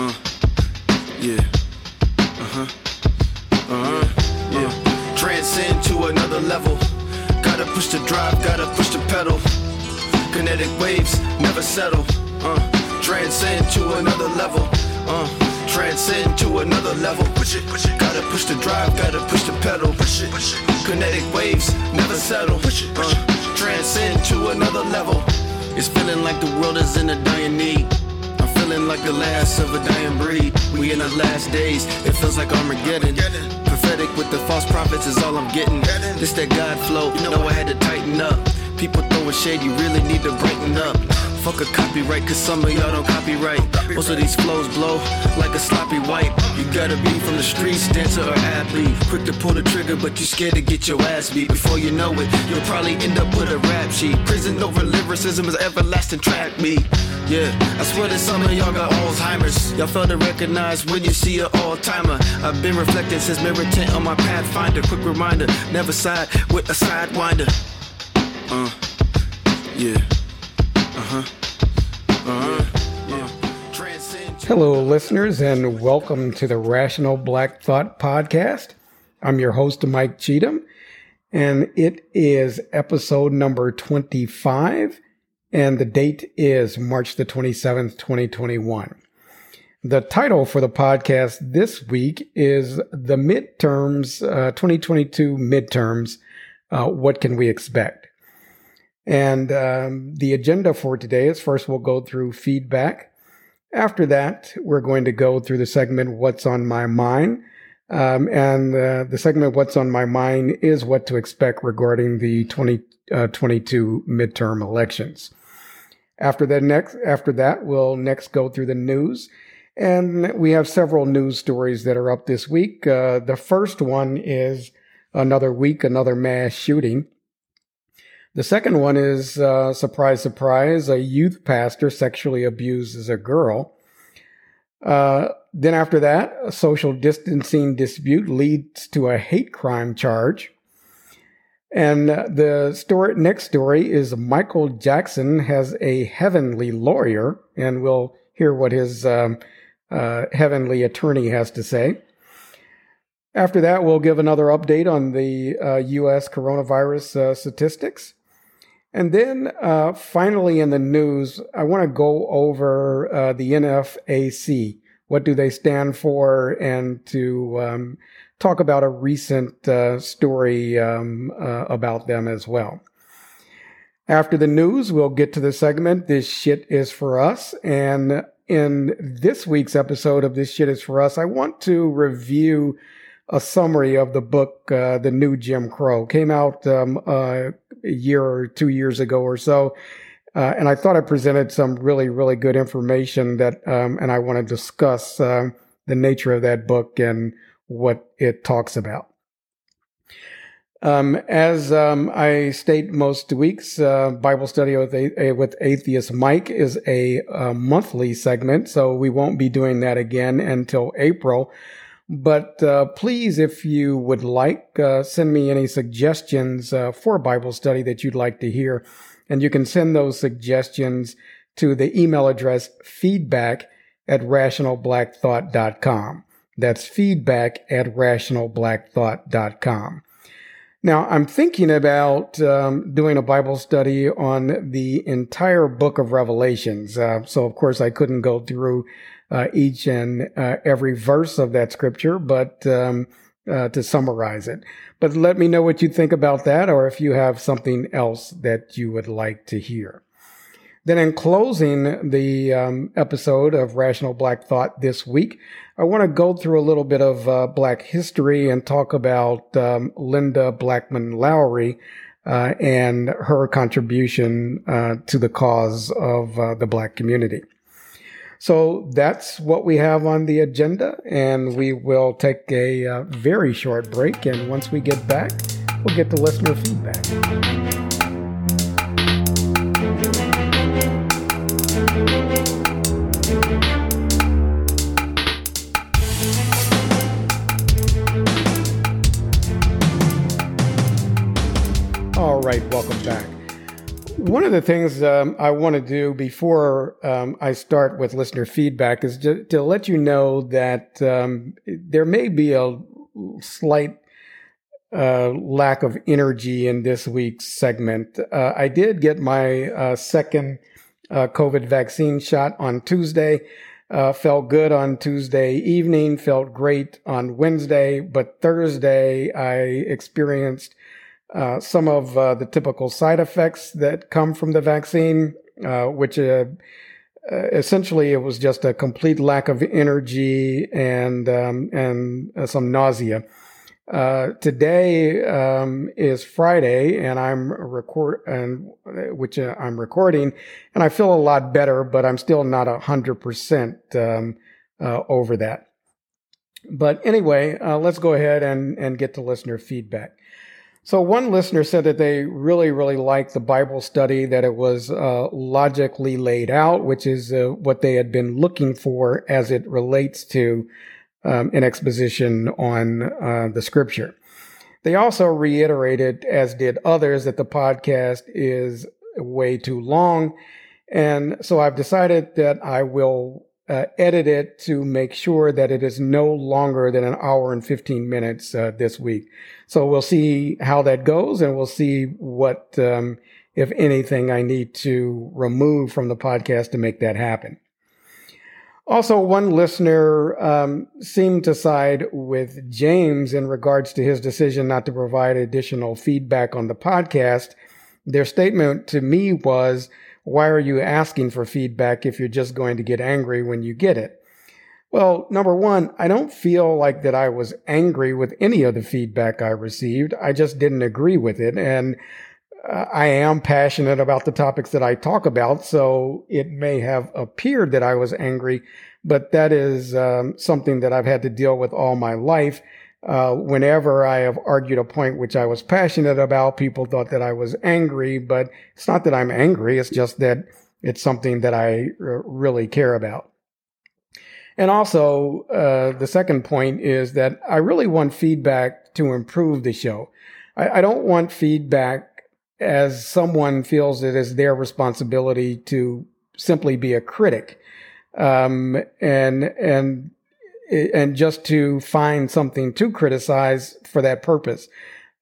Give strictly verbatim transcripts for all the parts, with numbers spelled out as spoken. Uh-huh. Yeah. Uh-huh. Uh-huh. Yeah. Transcend to another level. Gotta push the drive, gotta push the pedal. Kinetic waves never settle. Uh. Transcend to another level. Uh. Transcend to another level. Push it, push it. Gotta push the drive, gotta push the pedal. Push it, push it. Kinetic waves never settle. Push it, push uh, it. Transcend to another level. It's feeling like the world is in a dying need. I'm feeling like the last of a dying breed. We in our last days. It feels like Armageddon. Armageddon. Prophetic with the false prophets is all I'm getting. Armageddon. This that God flow. You know, know I had to tighten up. People throwing shade. You really need to brighten up. Fuck a copyright, cause some of y'all don't copyright. Most of these flows blow like a sloppy wipe. You gotta be from the streets, dancer or athlete. Quick to pull the trigger, but you scared to get your ass beat. Before you know it, you'll probably end up with a rap sheet. Prison over lyricism is everlasting trap meet. Yeah, I swear that some of y'all got Alzheimer's. Y'all fail to recognize when you see an all-timer. I've been reflecting since Meritant on my Pathfinder. Quick reminder, never side with a sidewinder. Uh, yeah. Uh-huh. Uh-huh. Yeah. Hello, listeners, and welcome to the Rational Black Thought Podcast. I'm your host, Mike Cheatham, and it is episode number twenty-five, and the date is March the twenty-seventh, twenty twenty-one. The title for the podcast this week is The Midterms, uh, twenty twenty-two Midterms, uh, What Can We Expect? And um, the agenda for today is first we'll go through feedback. After that, we're going to go through the segment What's on My Mind. Um, and uh, the segment What's on My Mind is what to expect regarding the twenty twenty-two midterm elections. After that, next, after that, we'll next go through the news. And we have several news stories that are up this week. Uh, the first one is another week, another mass shooting. The second one is, uh, surprise, surprise, a youth pastor sexually abuses a girl. Uh, then after that, a social distancing dispute leads to a hate crime charge. And the story, next story is Michael Jackson has a heavenly lawyer, and we'll hear what his um, uh, heavenly attorney has to say. After that, we'll give another update on the uh, U S coronavirus uh, statistics. And then uh, finally in the news, I want to go over uh, the N double A C P. What do they stand for? And to um, talk about a recent uh, story um, uh, about them as well. After the news, we'll get to the segment, This Shit Is For Us. And in this week's episode of This Shit Is For Us, I want to review a summary of the book, uh, The New Jim Crow. Came out um, uh, a year or two years ago or so. Uh, and I thought I presented some really, really good information that, um, and I want to discuss uh, the nature of that book and what it talks about. Um, as um, I state most weeks, uh, Bible Study with, a- with Atheist Mike is a, a monthly segment, so we won't be doing that again until April. But uh, please, if you would like, uh, send me any suggestions uh, for Bible study that you'd like to hear. And you can send those suggestions to the email address feedback at rational black thought dot com. That's feedback at rational black thought dot com. Now, I'm thinking about um, doing a Bible study on the entire book of Revelations. Uh, so, of course, I couldn't go through Uh, each and uh, every verse of that scripture, but um, uh, to summarize it. But let me know what you think about that, or if you have something else that you would like to hear. Then in closing the um, episode of Rational Black Thought this week, I want to go through a little bit of uh, Black history and talk about um, Linda Blackmon Lowery uh, and her contribution uh, to the cause of uh, the Black community. So that's what we have on the agenda, and we will take a uh, very short break. And once we get back, we'll get the listener feedback. All right, welcome back. One of the things um, I want to do before um, I start with listener feedback is to, to let you know that um, there may be a slight uh, lack of energy in this week's segment. Uh, I did get my uh, second uh, COVID vaccine shot on Tuesday. Uh, felt good on Tuesday evening, felt great on Wednesday, but Thursday I experienced uh, some of uh, the typical side effects that come from the vaccine, uh, which uh, uh, essentially it was just a complete lack of energy and um, and uh, some nausea. Uh, today um, is Friday, and I'm record and which uh, I'm recording, and I feel a lot better, but I'm still not a hundred percent um, uh, over that. But anyway, uh, let's go ahead and and get to listener feedback. So one listener said that they really really liked the Bible study, that it was uh, logically laid out, which is uh, what they had been looking for as it relates to Um, an exposition on uh, the scripture. They also reiterated, as did others, that the podcast is way too long. And so I've decided that I will uh, edit it to make sure that it is no longer than an hour and fifteen minutes uh, this week. So we'll see how that goes, and we'll see what, um, if anything, I need to remove from the podcast to make that happen. Also, one listener um, seemed to side with James in regards to his decision not to provide additional feedback on the podcast. Their statement to me was, why are you asking for feedback if you're just going to get angry when you get it? Well, number one, I don't feel like that I was angry with any of the feedback I received. I just didn't agree with it. And Uh, I am passionate about the topics that I talk about, so it may have appeared that I was angry, but that is um, something that I've had to deal with all my life. Uh, whenever I have argued a point which I was passionate about, people thought that I was angry, but it's not that I'm angry, it's just that it's something that I r- really care about. And also, uh, the second point is that I really want feedback to improve the show. I, I don't want feedback as someone feels it is their responsibility to simply be a critic, um, and and and just to find something to criticize for that purpose.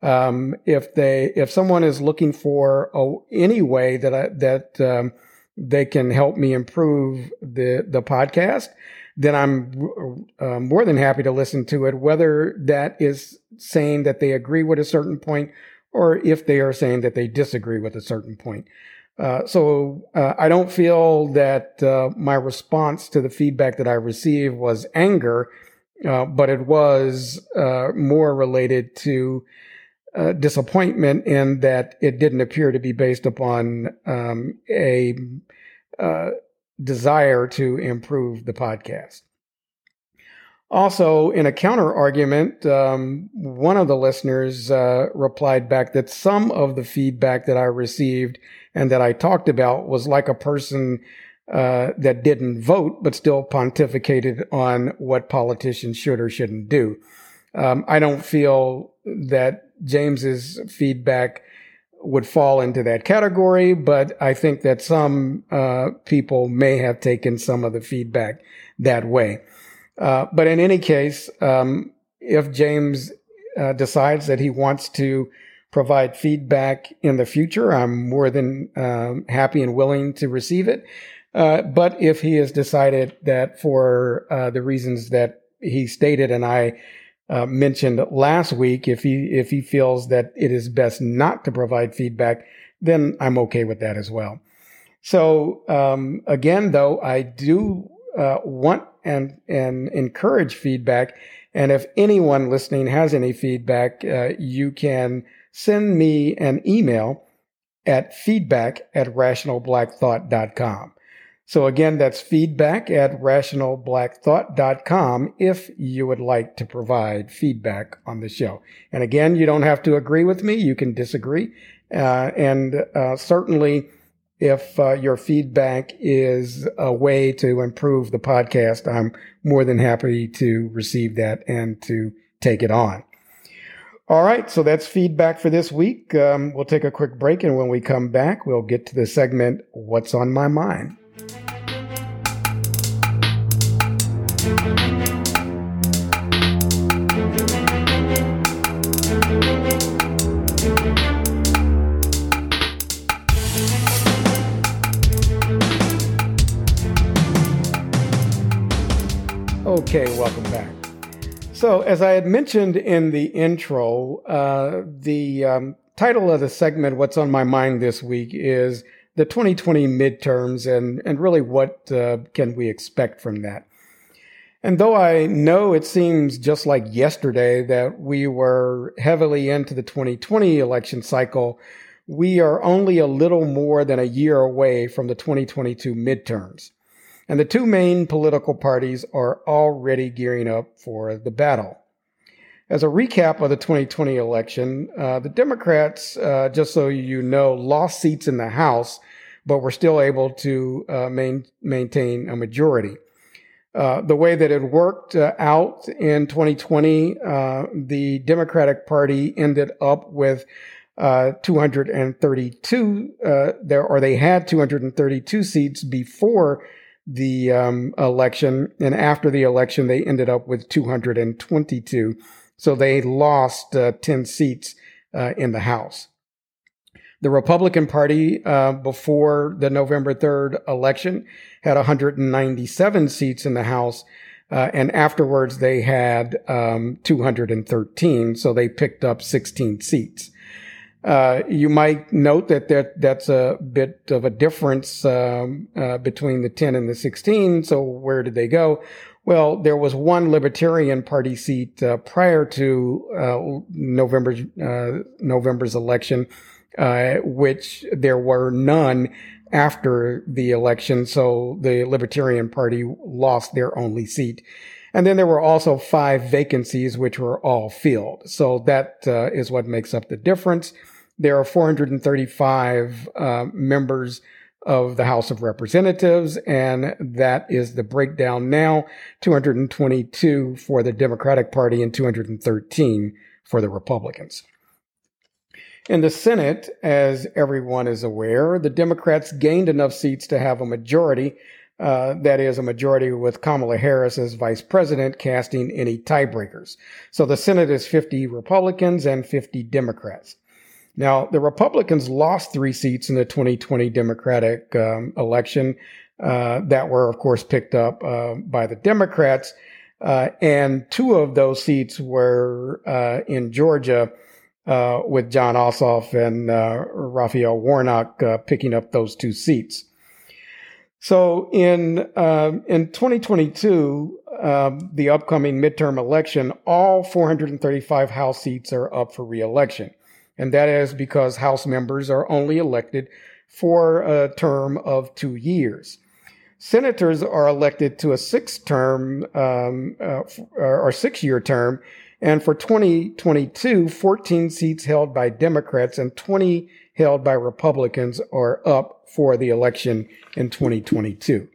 Um, if they if someone is looking for a, any way that I, that um, they can help me improve the the podcast, then I'm uh, more than happy to listen to it, whether that is saying that they agree with a certain point, or if they are saying that they disagree with a certain point. Uh, so uh, I don't feel that uh, my response to the feedback that I received was anger, uh, but it was uh, more related to uh, disappointment in that it didn't appear to be based upon um, a uh, desire to improve the podcast. Also, in a counter argument, um, one of the listeners uh, replied back that some of the feedback that I received and that I talked about was like a person uh, that didn't vote but still pontificated on what politicians should or shouldn't do. Um, I don't feel that James's feedback would fall into that category, but I think that some uh, people may have taken some of the feedback that way. Uh, but in any case, um, if James uh, decides that he wants to provide feedback in the future, I'm more than um, happy and willing to receive it. Uh, but if he has decided that for uh, the reasons that he stated and I uh, mentioned last week, if he if he feels that it is best not to provide feedback, then I'm okay with that as well. So um, again, though, I do uh, want And, and encourage feedback. And if anyone listening has any feedback, uh, you can send me an email at feedback at rational black thought dot com. So again, that's feedback at rational black thought dot com if you would like to provide feedback on the show. And again, you don't have to agree with me. You can disagree. Uh, and uh, certainly, If uh, your feedback is a way to improve the podcast, I'm more than happy to receive that and to take it on. All right, so that's feedback for this week. Um, we'll take a quick break, and when we come back, we'll get to the segment, What's on My Mind? Okay, welcome back. So, as I had mentioned in the intro, uh, the um, title of the segment, What's on My Mind this week, is the twenty twenty midterms and, and really what uh, can we expect from that. And though I know it seems just like yesterday that we were heavily into the twenty twenty election cycle, we are only a little more than a year away from the twenty twenty-two midterms. And the two main political parties are already gearing up for the battle. As a recap of the twenty twenty election, uh, the Democrats, uh, just so you know, lost seats in the House, but were still able to uh, main, maintain a majority. Uh, the way that it worked uh, out in twenty twenty, uh, the Democratic Party ended up with Uh, two hundred thirty-two, uh, there, or they had two hundred thirty-two seats before the um, election, and after the election, they ended up with two hundred twenty-two. So they lost uh, ten seats uh, in the House. The Republican Party, uh, before the November third election, had one hundred ninety-seven seats in the House, uh, and afterwards they had um, two hundred thirteen, so they picked up sixteen seats. Uh, you might note that, that that's a bit of a difference um, uh, between the ten and the sixteen. So where did they go? Well, there was one Libertarian Party seat uh, prior to uh, November, uh, November's election, uh, which there were none after the election. So the Libertarian Party lost their only seat. And then there were also five vacancies, which were all filled. So that uh, is what makes up the difference. There are four hundred thirty-five uh, members of the House of Representatives, and that is the breakdown now, two hundred twenty-two for the Democratic Party and two hundred thirteen for the Republicans. In the Senate, as everyone is aware, the Democrats gained enough seats to have a majority. Uh, that is a majority with Kamala Harris as vice president casting any tiebreakers. So the Senate is fifty Republicans and fifty Democrats. Now, the Republicans lost three seats in the twenty twenty Democratic um, election uh, that were, of course, picked up uh, by the Democrats. Uh, and two of those seats were uh, in Georgia uh, with John Ossoff and uh, Raphael Warnock uh, picking up those two seats. So in uh, in twenty twenty-two, uh, the upcoming midterm election, all four hundred thirty-five House seats are up for re-election. And that is because House members are only elected for a term of two years. Senators are elected to a six-term um, uh, or six-year term. And for twenty twenty-two, fourteen seats held by Democrats and twenty held by Republicans are up for the election in twenty twenty-two.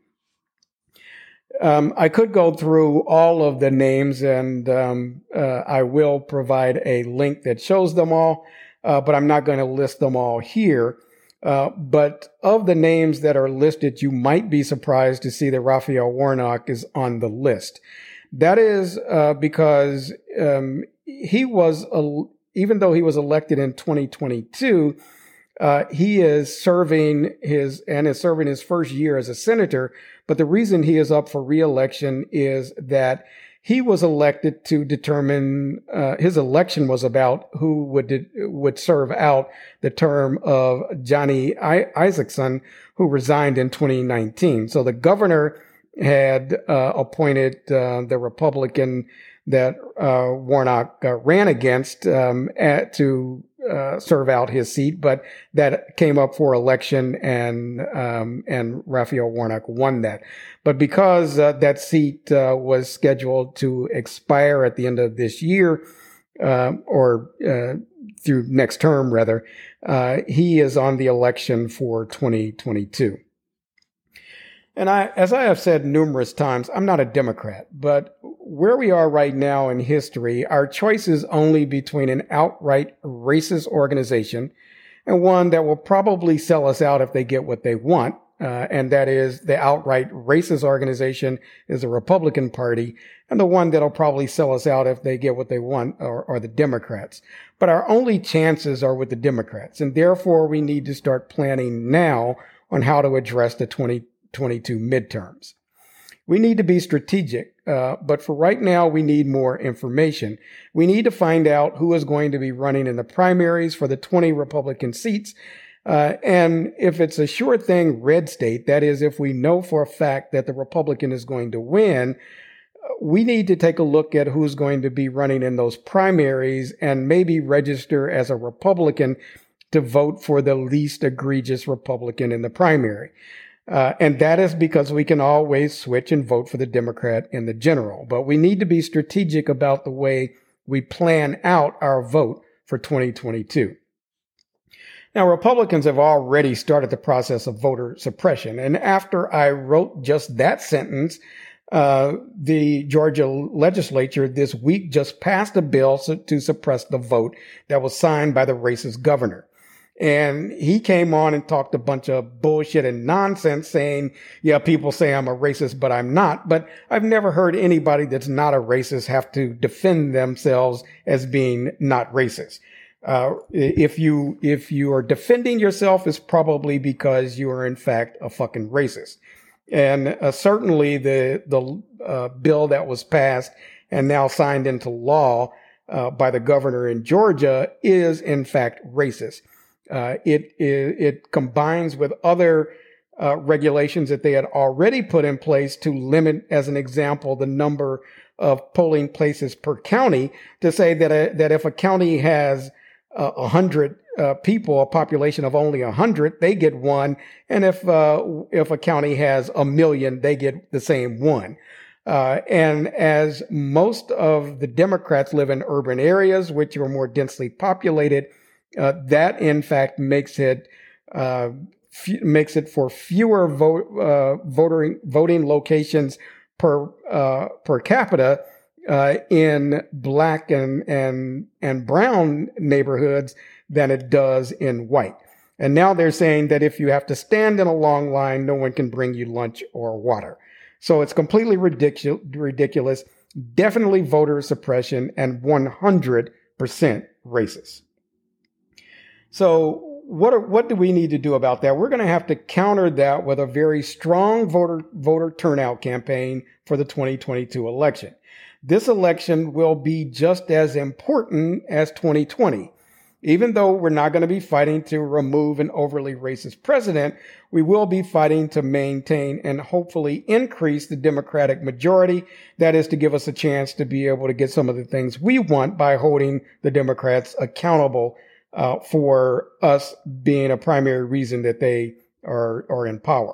Um, I could go through all of the names, and um, uh, I will provide a link that shows them all, uh, but I'm not going to list them all here. Uh, but of the names that are listed, you might be surprised to see that Raphael Warnock is on the list. That is uh, because um, he was, el- even though he was elected in twenty twenty-two, uh, he is serving his and is serving his first year as a senator. But the reason he is up for re-election is that he was elected to determine uh, his election was about who would de- would serve out the term of Johnny I- Isakson, who resigned in twenty nineteen. So the governor had uh, appointed uh, the Republican that uh, Warnock uh, ran against um, at, to uh, serve out his seat, but that came up for election, and um, and Raphael Warnock won that. But because uh, that seat uh, was scheduled to expire at the end of this year, uh, or uh, through next term rather, uh, he is on the election for twenty twenty-two. And I, as I have said numerous times, I'm not a Democrat, but where we are right now in history, our choice is only between an outright racist organization and one that will probably sell us out if they get what they want. Uh, and that is the outright racist organization is the Republican Party, and the one that'll probably sell us out if they get what they want are, are the Democrats. But our only chances are with the Democrats, and therefore we need to start planning now on how to address the twenty twenty-two midterms. We need to be strategic, uh, but for right now, we need more information. We need to find out who is going to be running in the primaries for the twenty Republican seats. Uh, and if it's a sure thing, red state, that is, if we know for a fact that the Republican is going to win, we need to take a look at who's going to be running in those primaries and maybe register as a Republican to vote for the least egregious Republican in the primary. Uh, and that is because we can always switch and vote for the Democrat in the general. But we need to be strategic about the way we plan out our vote for twenty twenty-two. Now, Republicans have already started the process of voter suppression. And after I wrote just that sentence, uh, the Georgia legislature this week just passed a bill to suppress the vote that was signed by the racist governor. And he came on and talked a bunch of bullshit and nonsense saying, yeah, people say I'm a racist, but I'm not. But I've never heard anybody that's not a racist have to defend themselves as being not racist. Uh, if you, if you are defending yourself, it's probably because you are in fact a fucking racist. And uh, certainly the, the, uh, bill that was passed and now signed into law, uh, by the governor in Georgia is in fact racist. Uh, it, it, it combines with other, uh, regulations that they had already put in place to limit, as an example, the number of polling places per county to say that, a, that if a county has Uh, a hundred uh, people, a population of only a hundred, they get one. And if uh, if a county has a million, they get the same one. Uh, and as most of the Democrats live in urban areas, which are more densely populated, uh, that in fact makes it uh, f- makes it for fewer vote uh, voting voting locations per uh, per capita. Uh, in black and, and, and brown neighborhoods than it does in white. And now they're saying that if you have to stand in a long line, no one can bring you lunch or water. So it's completely ridicu- ridiculous, definitely voter suppression, and one hundred percent racist. So what are, what do we need to do about that? We're going to have to counter that with a very strong voter, voter turnout campaign for the twenty twenty-two election. This election will be just as important as twenty twenty. Even though we're not going to be fighting to remove an overly racist president, we will be fighting to maintain and hopefully increase the Democratic majority. That is to give us a chance to be able to get some of the things we want by holding the Democrats accountable uh, for us being a primary reason that they are, are in power.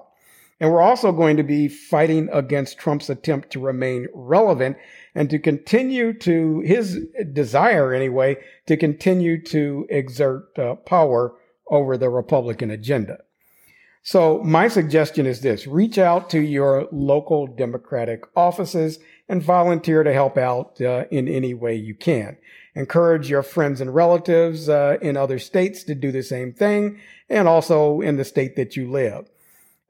And we're also going to be fighting against Trump's attempt to remain relevant and to continue to, his desire anyway, to continue to exert uh, power over the Republican agenda. So my suggestion is this: reach out to your local Democratic offices and volunteer to help out uh, in any way you can. Encourage your friends and relatives uh, in other states to do the same thing, and also in the state that you live.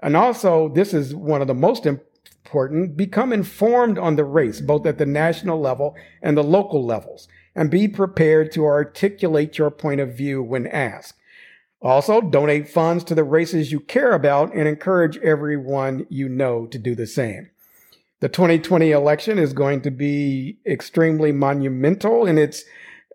And also, this is one of the most important, become informed on the race, both at the national level and the local levels, and be prepared to articulate your point of view when asked. Also, donate funds to the races you care about and encourage everyone you know to do the same. The twenty twenty election is going to be extremely monumental in its,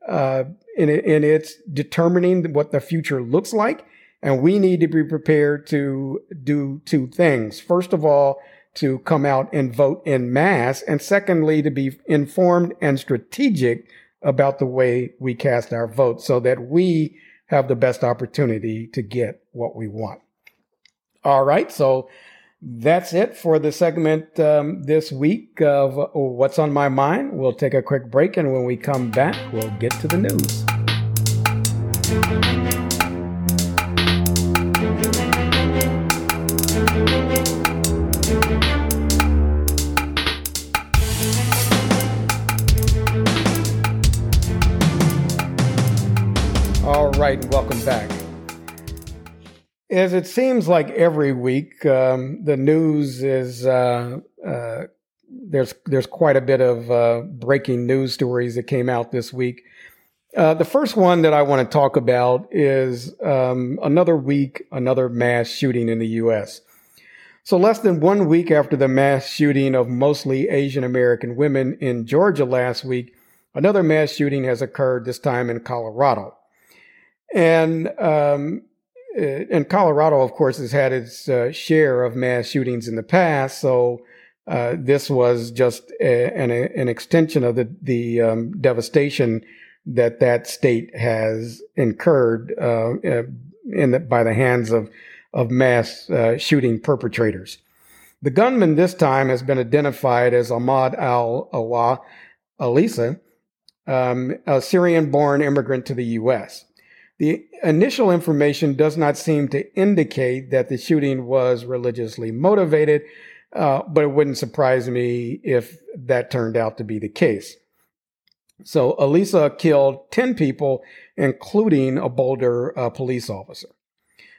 uh, in, in its determining what the future looks like. And we need to be prepared to do two things. First of all, to come out and vote en masse. And secondly, to be informed and strategic about the way we cast our vote so that we have the best opportunity to get what we want. All right. So that's it for the segment um, this week of What's on My Mind. We'll take a quick break. And when we come back, we'll get to the news. Wright, and welcome back. As it seems like every week, um, the news is uh, uh, there's there's quite a bit of uh, breaking news stories that came out this week. Uh, the first one that I want to talk about is um, another week, another mass shooting in the U S. So less than one week after the mass shooting of mostly Asian American women in Georgia last week, another mass shooting has occurred, this time in Colorado. And um, and Colorado, of course, has had its uh, share of mass shootings in the past, so uh, this was just a, an, a, an extension of the, the um, devastation that that state has incurred uh, in the, by the hands of of mass uh, shooting perpetrators. The gunman this time has been identified as Ahmad Al Aliwi Alissa, um, a Syrian-born immigrant to the U S. The initial information does not seem to indicate that the shooting was religiously motivated, uh, but it wouldn't surprise me if that turned out to be the case. So Alissa killed ten people, including a Boulder uh, police officer.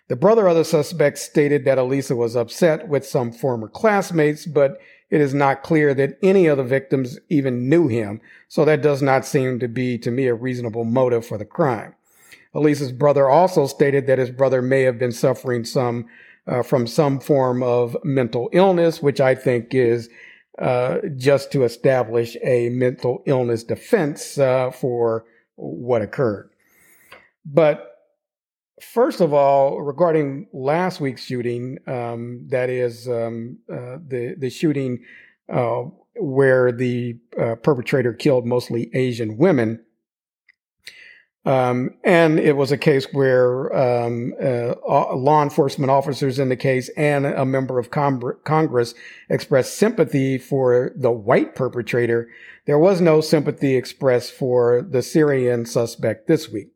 The brother of the suspect stated that Alissa was upset with some former classmates, but it is not clear that any of the victims even knew him, so that does not seem to be, to me, a reasonable motive for the crime. Alyssa's brother also stated that his brother may have been suffering some uh, from some form of mental illness, which I think is uh, just to establish a mental illness defense uh, for what occurred. But first of all, regarding last week's shooting, um, that is um, uh, the the shooting uh, where the uh, perpetrator killed mostly Asian women, um, and it was a case where um, uh, law enforcement officers in the case and a member of Cong- Congress expressed sympathy for the white perpetrator. There was no sympathy expressed for the Syrian suspect this week.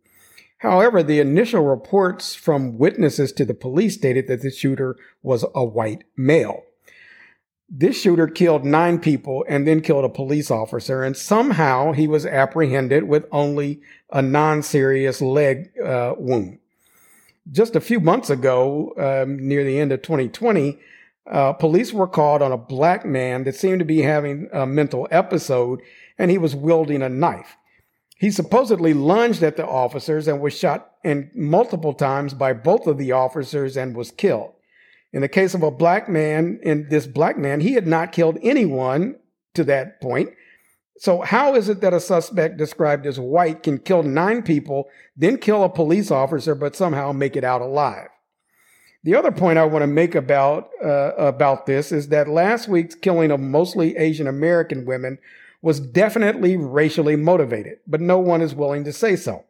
However, the initial reports from witnesses to the police stated that the shooter was a white male. This shooter killed nine people and then killed a police officer, and somehow he was apprehended with only a non-serious leg uh, wound. Just a few months ago, um, near the end of twenty twenty, uh, police were called on a black man that seemed to be having a mental episode, and he was wielding a knife. He supposedly lunged at the officers and was shot in multiple times by both of the officers and was killed. In the case of a black man, in this black man, he had not killed anyone to that point. So how is it that a suspect described as white can kill nine people, then kill a police officer, but somehow make it out alive? The other point I want to make about uh, about this is that last week's killing of mostly Asian American women was definitely racially motivated, but no one is willing to say so.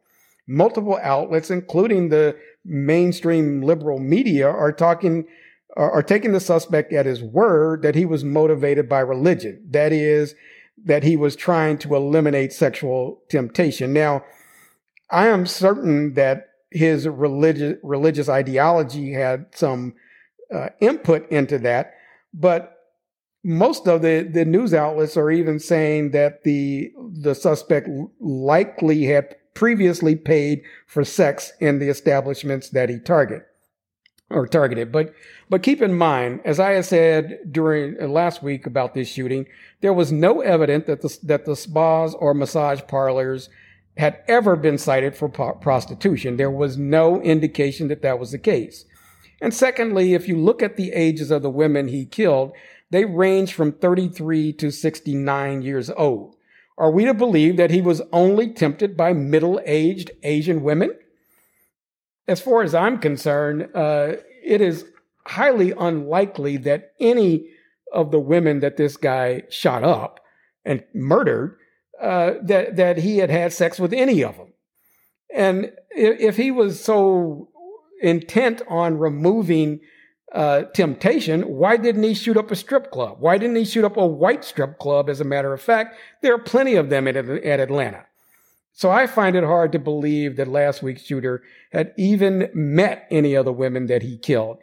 Multiple outlets, including the mainstream liberal media, are talking, are, are taking the suspect at his word that he was motivated by religion. That is, that he was trying to eliminate sexual temptation. Now, I am certain that his religious religious ideology had some uh, input into that, but most of the, the news outlets are even saying that the the suspect likely had previously paid for sex in the establishments that he target or targeted. But but keep in mind, as I said during uh, last week about this shooting, there was no evidence that the that the spas or massage parlors had ever been cited for po- prostitution. There was no indication that that was the case. And secondly, if you look at the ages of the women he killed, they range from thirty-three to sixty-nine years old. Are we to believe that he was only tempted by middle-aged Asian women? As far as I'm concerned, uh, it is highly unlikely that any of the women that this guy shot up and murdered, uh, that, that he had had sex with any of them. And if, if he was so intent on removing Uh, temptation, why didn't he shoot up a strip club? Why didn't he shoot up a white strip club? As a matter of fact, there are plenty of them at, at Atlanta. So I find it hard to believe that last week's shooter had even met any of the women that he killed.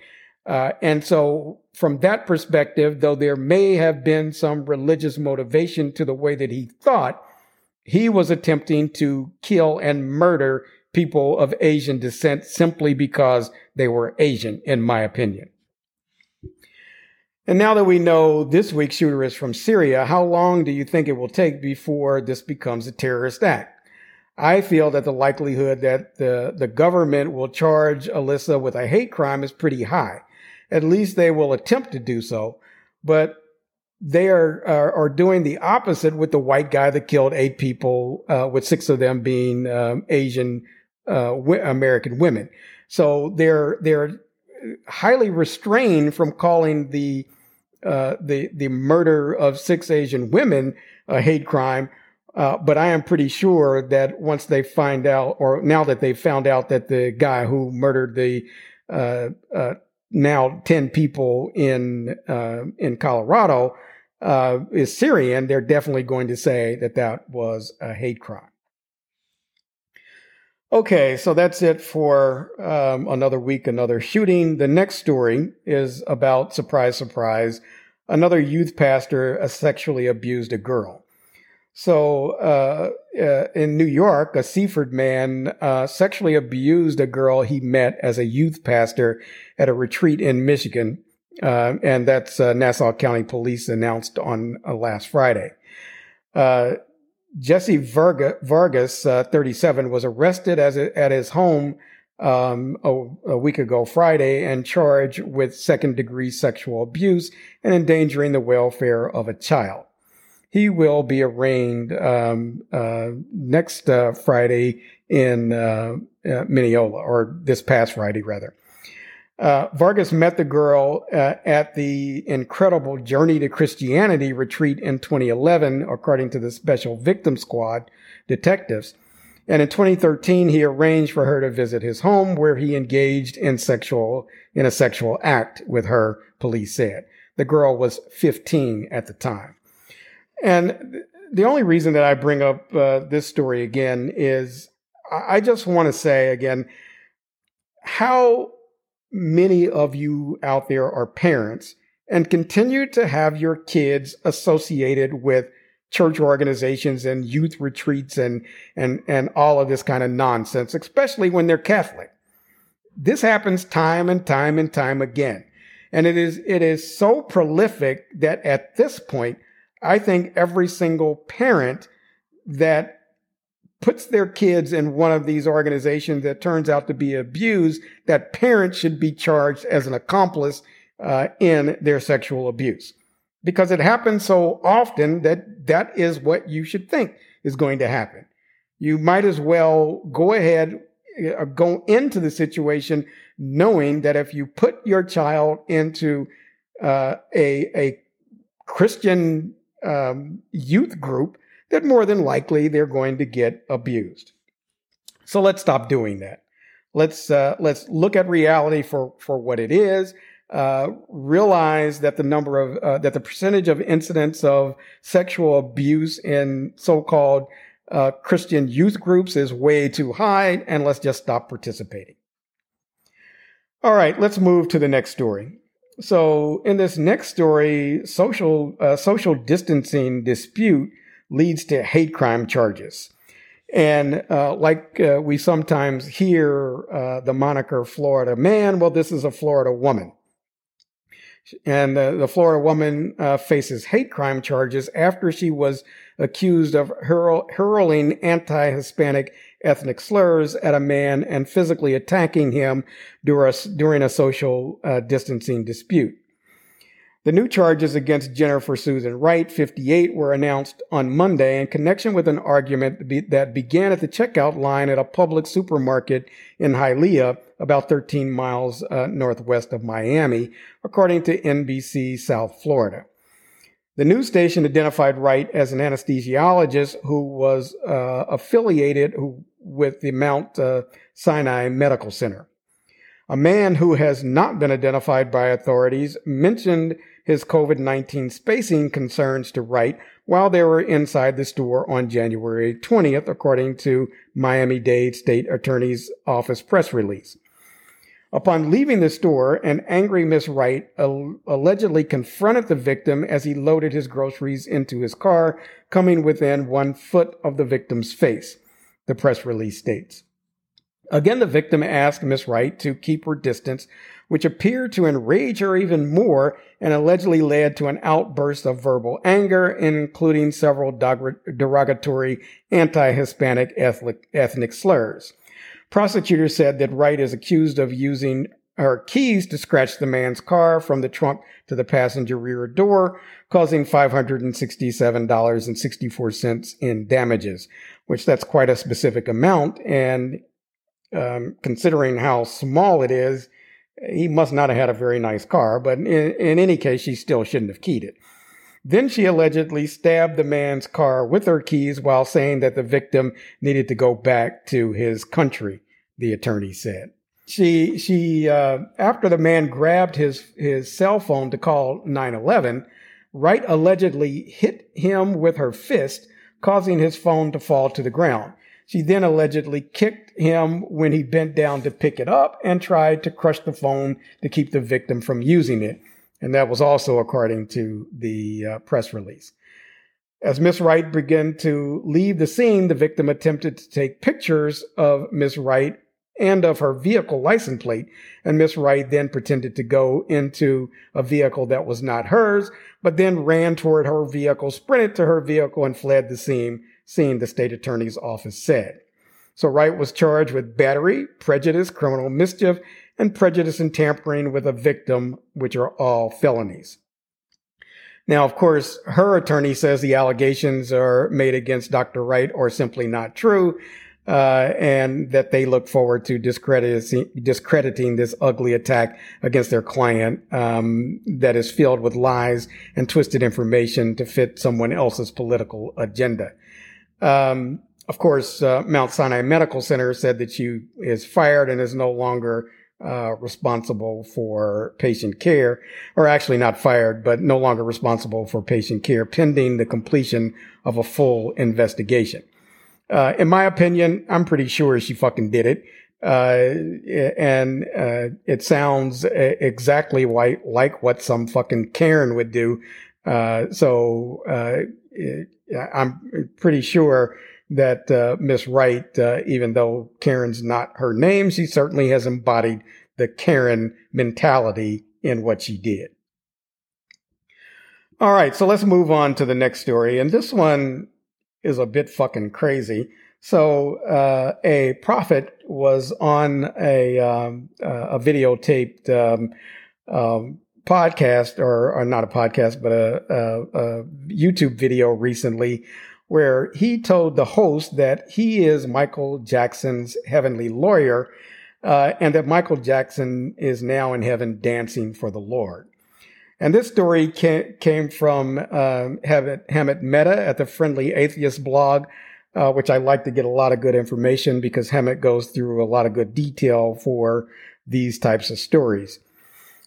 Uh, and so from that perspective, though there may have been some religious motivation to the way that he thought, he was attempting to kill and murder people of Asian descent simply because they were Asian, in my opinion. And now that we know this week's shooter is from Syria, how long do you think it will take before this becomes a terrorist act? I feel that the likelihood that the, the government will charge Alissa with a hate crime is pretty high. At least they will attempt to do so, but they are, are, are doing the opposite with the white guy that killed eight people, uh, with six of them being um, Asian uh, w- American women. So they're they're highly restrained from calling the uh, the the murder of six Asian women a hate crime. Uh, but I am pretty sure that once they find out, or now that they found out that the guy who murdered the uh, uh, now ten people in uh, in Colorado uh, is Syrian, they're definitely going to say that that was a hate crime. Okay, so that's it for um, another week, another shooting. The next story is about, surprise, surprise, another youth pastor sexually abused a girl. So uh, uh, in New York, a Seaford man uh, sexually abused a girl he met as a youth pastor at a retreat in Michigan. Uh, and that's uh, Nassau County Police announced on uh, last Friday. Uh, Jesse Varga, Vargas, uh, thirty-seven, was arrested as a, at his home um, a, a week ago Friday and charged with second-degree sexual abuse and endangering the welfare of a child. He will be arraigned um, uh, next uh, Friday in uh, uh, Mineola, or this past Friday, rather. Uh, Vargas met the girl uh, at the Incredible Journey to Christianity retreat in twenty eleven, according to the Special Victim Squad detectives. And in twenty thirteen, he arranged for her to visit his home, where he engaged in sexual in a sexual act with her, police said. The girl was fifteen at the time. And the only reason that I bring up uh, this story again is I just want to say again, how many of you out there are parents and continue to have your kids associated with church organizations and youth retreats and, and, and all of this kind of nonsense, especially when they're Catholic. This happens time and time and time again. And it is, it is so prolific that at this point, I think every single parent that puts their kids in one of these organizations that turns out to be abused, that parent should be charged as an accomplice uh, in their sexual abuse. Because it happens so often that that is what you should think is going to happen. You might as well go ahead or uh, go into the situation knowing that if you put your child into uh, a, a Christian Um, youth group, that more than likely they're going to get abused. So let's stop doing that. Let's uh, let's look at reality for for what it is. Uh, realize that the number of uh, that the percentage of incidents of sexual abuse in so-called uh, Christian youth groups is way too high, and let's just stop participating. All right, let's move to the next story. So in this next story, social uh, social distancing dispute leads to hate crime charges. And uh, like uh, we sometimes hear uh, the moniker Florida man, well, this is a Florida woman. And uh, the Florida woman uh, faces hate crime charges after she was accused of hurl- hurling anti-Hispanic ethnic slurs at a man and physically attacking him during a, during a social uh, distancing dispute. The new charges against Jennifer Susan Wright, fifty-eight, were announced on Monday in connection with an argument be- that began at the checkout line at a public supermarket in Hialeah, about thirteen miles uh, northwest of Miami, according to N B C South Florida. The news station identified Wright as an anesthesiologist who was uh, affiliated who, with the Mount uh, Sinai Medical Center. A man who has not been identified by authorities mentioned his COVID nineteen spacing concerns to Wright while they were inside the store on January twentieth, according to Miami-Dade State Attorney's Office press release. Upon leaving the store, an angry Miss Wright al- allegedly confronted the victim as he loaded his groceries into his car, coming within one foot of the victim's face, the press release states. Again, the victim asked Miss Wright to keep her distance, which appeared to enrage her even more and allegedly led to an outburst of verbal anger, including several derogatory anti-Hispanic ethnic slurs. Prosecutors said that Wright is accused of using her keys to scratch the man's car from the trunk to the passenger rear door, causing five hundred sixty-seven dollars and sixty-four cents in damages, which that's quite a specific amount. And um, considering how small it is, he must not have had a very nice car, but in, in any case, she still shouldn't have keyed it. Then she allegedly stabbed the man's car with her keys while saying that the victim needed to go back to his country, the attorney said. She, she, uh, after the man grabbed his, his cell phone to call nine one one, Wright allegedly hit him with her fist, causing his phone to fall to the ground. She then allegedly kicked him when he bent down to pick it up and tried to crush the phone to keep the victim from using it. And that was also according to the uh, press release. As Miss Wright began to leave the scene, the victim attempted to take pictures of Miss Wright and of her vehicle license plate, and Miss Wright then pretended to go into a vehicle that was not hers, but then ran toward her vehicle, sprinted to her vehicle, and fled the scene, scene the state attorney's office said. So Wright was charged with battery, prejudice, criminal mischief, and prejudice and tampering with a victim, which are all felonies. Now, of course, her attorney says the allegations are made against Doctor Wright are simply not true, Uh, and that they look forward to discrediting, discrediting this ugly attack against their client, um, that is filled with lies and twisted information to fit someone else's political agenda. Um, of course, uh, Mount Sinai Medical Center said that she is fired and is no longer uh, responsible for patient care, or actually not fired, but no longer responsible for patient care pending the completion of a full investigation. Uh, in my opinion, I'm pretty sure she fucking did it. Uh, and, uh, it sounds exactly white, like what some fucking Karen would do. Uh, so, uh, it, I'm pretty sure that, uh, Miss Wright, uh, even though Karen's not her name, she certainly has embodied the Karen mentality in what she did. All right. So let's move on to the next story. And this one is a bit fucking crazy. So uh, a prophet was on a um, uh, a videotaped um, um, podcast, or, or not a podcast, but a, a, a YouTube video recently, where he told the host that he is Michael Jackson's heavenly lawyer, uh, and that Michael Jackson is now in heaven dancing for the Lord. And this story came from um, Hamid Mehta at the Friendly Atheist blog, uh, which I like to get a lot of good information because Hamid goes through a lot of good detail for these types of stories.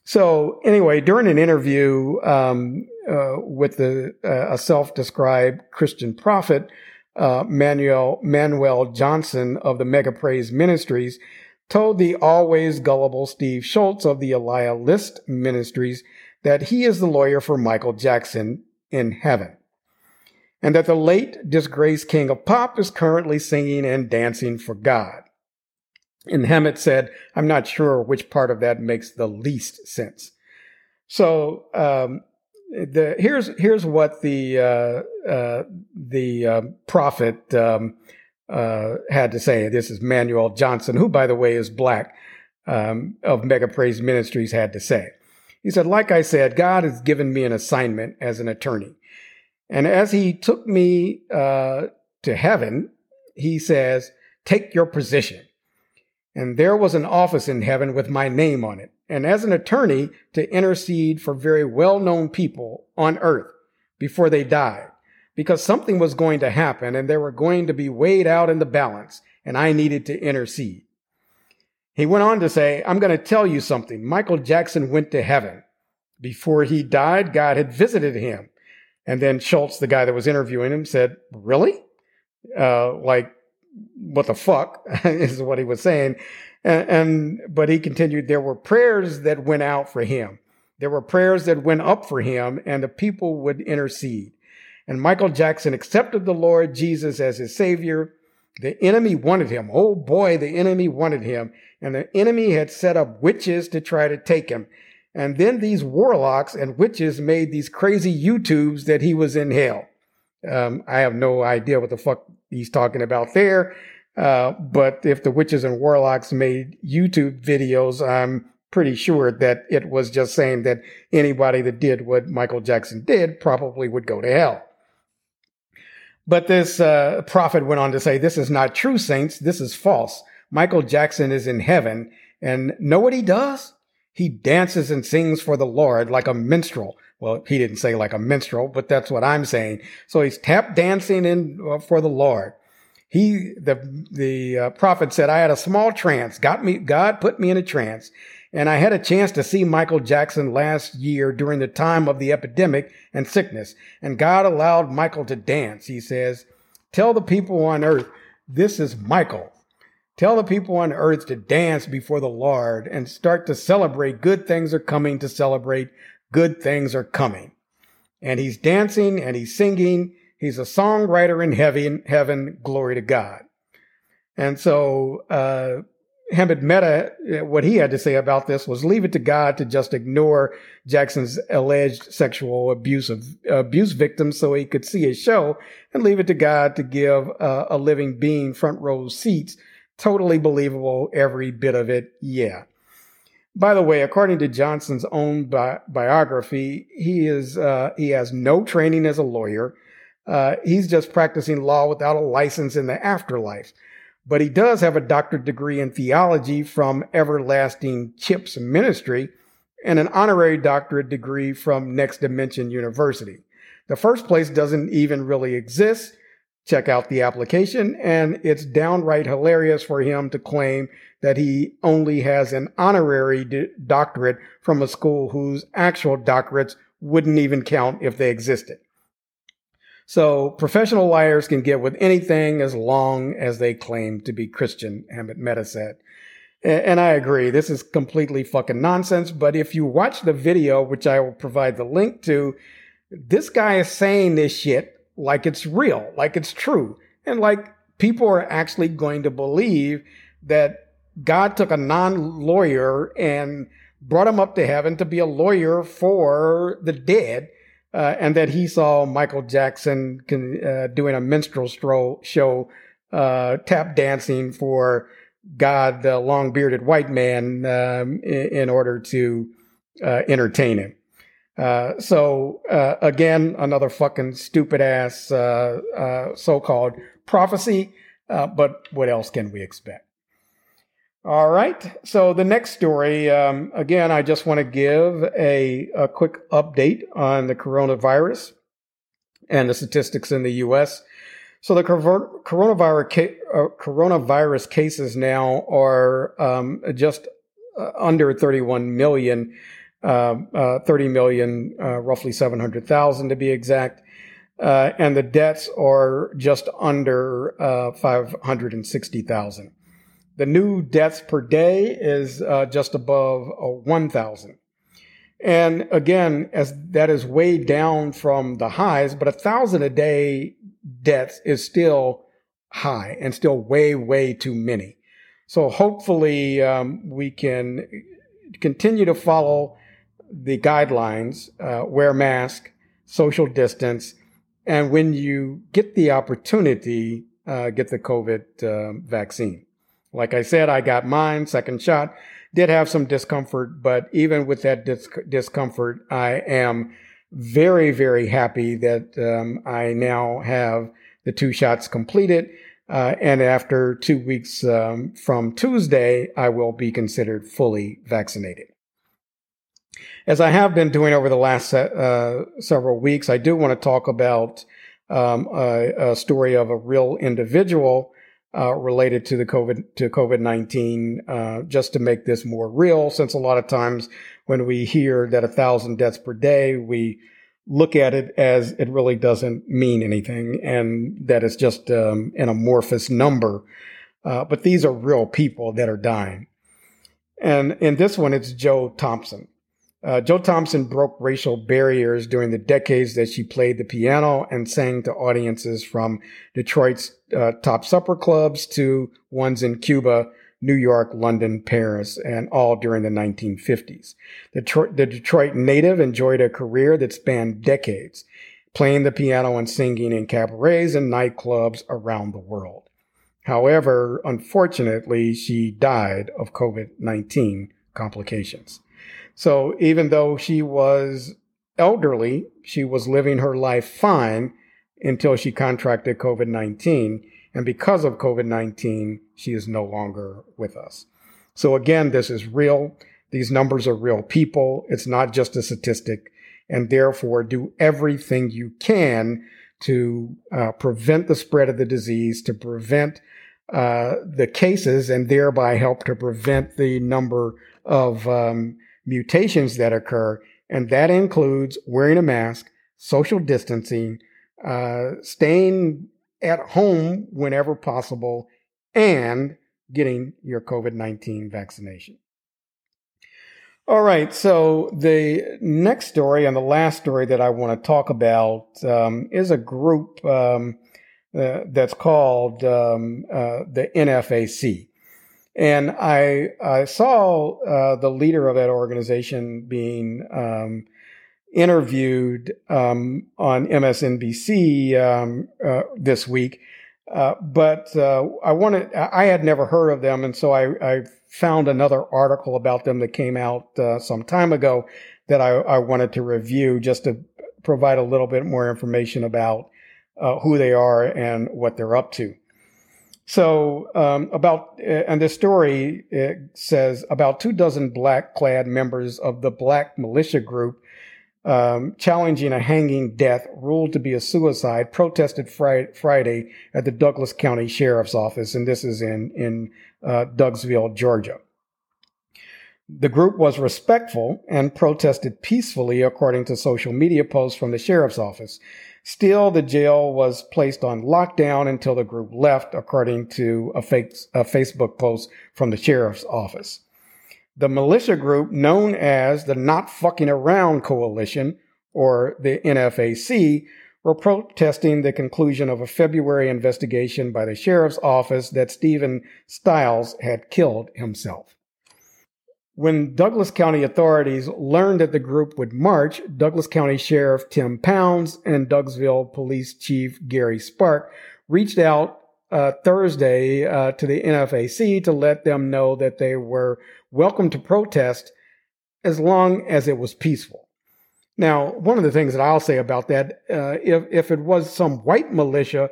So anyway, during an interview um, uh, with the, uh, a self-described Christian prophet, uh, Manuel, Manuel Johnson of the Mega Praise Ministries told the always gullible Steve Schultz of the Elijah List Ministries that he is the lawyer for Michael Jackson in heaven, and that the late disgraced king of pop is currently singing and dancing for God. And Hammett said, I'm not sure which part of that makes the least sense. So um, the, here's here's what the, uh, uh, the uh, prophet um, uh, had to say. This is Manuel Johnson, who, by the way, is black, um, of Mega Praise Ministries, had to say. He said, like I said, God has given me an assignment as an attorney. And as he took me uh, to heaven, he says, take your position. And there was an office in heaven with my name on it. And as an attorney, to intercede for very well-known people on earth before they died, because something was going to happen and they were going to be weighed out in the balance, and I needed to intercede. He went on to say, I'm going to tell you something. Michael Jackson went to heaven. Before he died, God had visited him. And then Schultz, the guy that was interviewing him, said, really? Uh, like, what the fuck is what he was saying. And, and but he continued, there were prayers that went out for him. There were prayers that went up for him, and the people would intercede. And Michael Jackson accepted the Lord Jesus as his Savior. The enemy wanted him. Oh boy, the enemy wanted him. And the enemy had set up witches to try to take him. And then these warlocks and witches made these crazy YouTubes that he was in hell. Um, I have no idea what the fuck he's talking about there. Uh, but if the witches and warlocks made YouTube videos, I'm pretty sure that it was just saying that anybody that did what Michael Jackson did probably would go to hell. But this uh, prophet went on to say, this is not true, saints. This is false. Michael Jackson is in heaven. And know what he does? He dances and sings for the Lord like a minstrel. Well, he didn't say like a minstrel, but that's what I'm saying. So he's tap dancing in uh, for the Lord. He, the, the uh, prophet said, I had a small trance. Got me, God put me in a trance. And I had a chance to see Michael Jackson last year during the time of the epidemic and sickness. And God allowed Michael to dance. He says, tell the people on earth, this is Michael. Tell the people on earth to dance before the Lord and start to celebrate. Good things are coming to celebrate. Good things are coming. And he's dancing and he's singing. He's a songwriter in heaven. Heaven, glory to God. And so uh, Hamid Mehta, what he had to say about this was leave it to God to just ignore Jackson's alleged sexual abuse of abuse victims so he could see his show, and leave it to God to give uh, a living being front row seats. Totally believable, every bit of it, yeah. By the way, according to Johnson's own bi- biography, he is uh, he has no training as a lawyer. Uh, he's just practicing law without a license in the afterlife. But he does have a doctorate degree in theology from Everlasting Chips Ministry and an honorary doctorate degree from Next Dimension University. The first place doesn't even really exist. Check out the application, and it's downright hilarious for him to claim that he only has an honorary d- doctorate from a school whose actual doctorates wouldn't even count if they existed. So professional liars can get with anything as long as they claim to be Christian, Hamid Mehta said. And, and I agree, this is completely fucking nonsense, but if you watch the video, which I will provide the link to, this guy is saying this shit like it's real, like it's true, and like people are actually going to believe that God took a non-lawyer and brought him up to heaven to be a lawyer for the dead, uh, and that he saw Michael Jackson can, uh, doing a minstrel stro- show, uh, tap dancing for God, the long-bearded white man, um, in, in order to uh, entertain him. Uh, so, uh, again, another fucking stupid ass, uh, uh, so-called prophecy. Uh, but what else can we expect? All right. So the next story, um, again, I just want to give a, a quick update on the coronavirus and the statistics in the U S. So the coronavirus, ca- uh, coronavirus cases now are, um, just uh, under thirty-one million. Uh, uh, thirty million, uh, roughly seven hundred thousand to be exact. Uh, and the deaths are just under, uh, five hundred sixty thousand. The new deaths per day is, uh, just above uh, one thousand. And again, as that is way down from the highs, but a thousand a day deaths is still high and still way, way too many. So hopefully, um, we can continue to follow the guidelines, uh, wear mask, social distance, and when you get the opportunity, uh, get the COVID uh, vaccine. Like I said, I got mine, second shot, did have some discomfort, but even with that dis- discomfort, I am very, very happy that um, I now have the two shots completed. Uh, and after two weeks um, from Tuesday, I will be considered fully vaccinated. As I have been doing over the last uh, several weeks, I do want to talk about um, a, a story of a real individual uh, related to the COVID to COVID nineteen, uh, just to make this more real. Since a lot of times when we hear that a thousand deaths per day, we look at it as it really doesn't mean anything, and that it's just um, an amorphous number. Uh, but these are real people that are dying, and in this one, it's Joe Thompson. Uh, Jo Thompson broke racial barriers during the decades that she played the piano and sang to audiences from Detroit's uh, top supper clubs to ones in Cuba, New York, London, Paris, and all during the nineteen fifties. The, tro- the Detroit native enjoyed a career that spanned decades, playing the piano and singing in cabarets and nightclubs around the world. However, unfortunately, she died of COVID nineteen complications. So even though she was elderly, she was living her life fine until she contracted COVID nineteen. And because of COVID nineteen, she is no longer with us. So again, this is real. These numbers are real people. It's not just a statistic. And therefore, do everything you can to uh, prevent the spread of the disease, to prevent uh, the cases, and thereby help to prevent the number of um, mutations that occur. And that includes wearing a mask, social distancing, uh, staying at home whenever possible, and getting your COVID nineteen vaccination. All right, so the next story and the last story that I want to talk about um, is a group um, uh, that's called um, uh, the N F A C. And I, I saw uh, the leader of that organization being um, interviewed um, on M S N B C um, uh, this week. Uh, but uh, I wanted, I had never heard of them, and so I, I found another article about them that came out uh, some time ago that I, I wanted to review just to provide a little bit more information about uh, who they are and what they're up to. So um, about, and this story, it says about two dozen black-clad members of the Black Militia Group Um, challenging a hanging death ruled to be a suicide, protested fri- Friday at the Douglas County Sheriff's Office, and this is in, in uh, Douglasville, Georgia. The group was respectful and protested peacefully, according to social media posts from the Sheriff's Office. Still, the jail was placed on lockdown until the group left, according to a, fake, a Facebook post from the Sheriff's Office. The militia group, known as the Not Fucking Around Coalition, or the N F A C, were protesting the conclusion of a February investigation by the sheriff's office that Stephen Stiles had killed himself. When Douglas County authorities learned that the group would march, Douglas County Sheriff Tim Pounds and Douglasville Police Chief Gary Spark reached out Uh, Thursday uh, to the N F A C to let them know that they were welcome to protest as long as it was peaceful. Now, one of the things that I'll say about that, uh, if, if it was some white militia,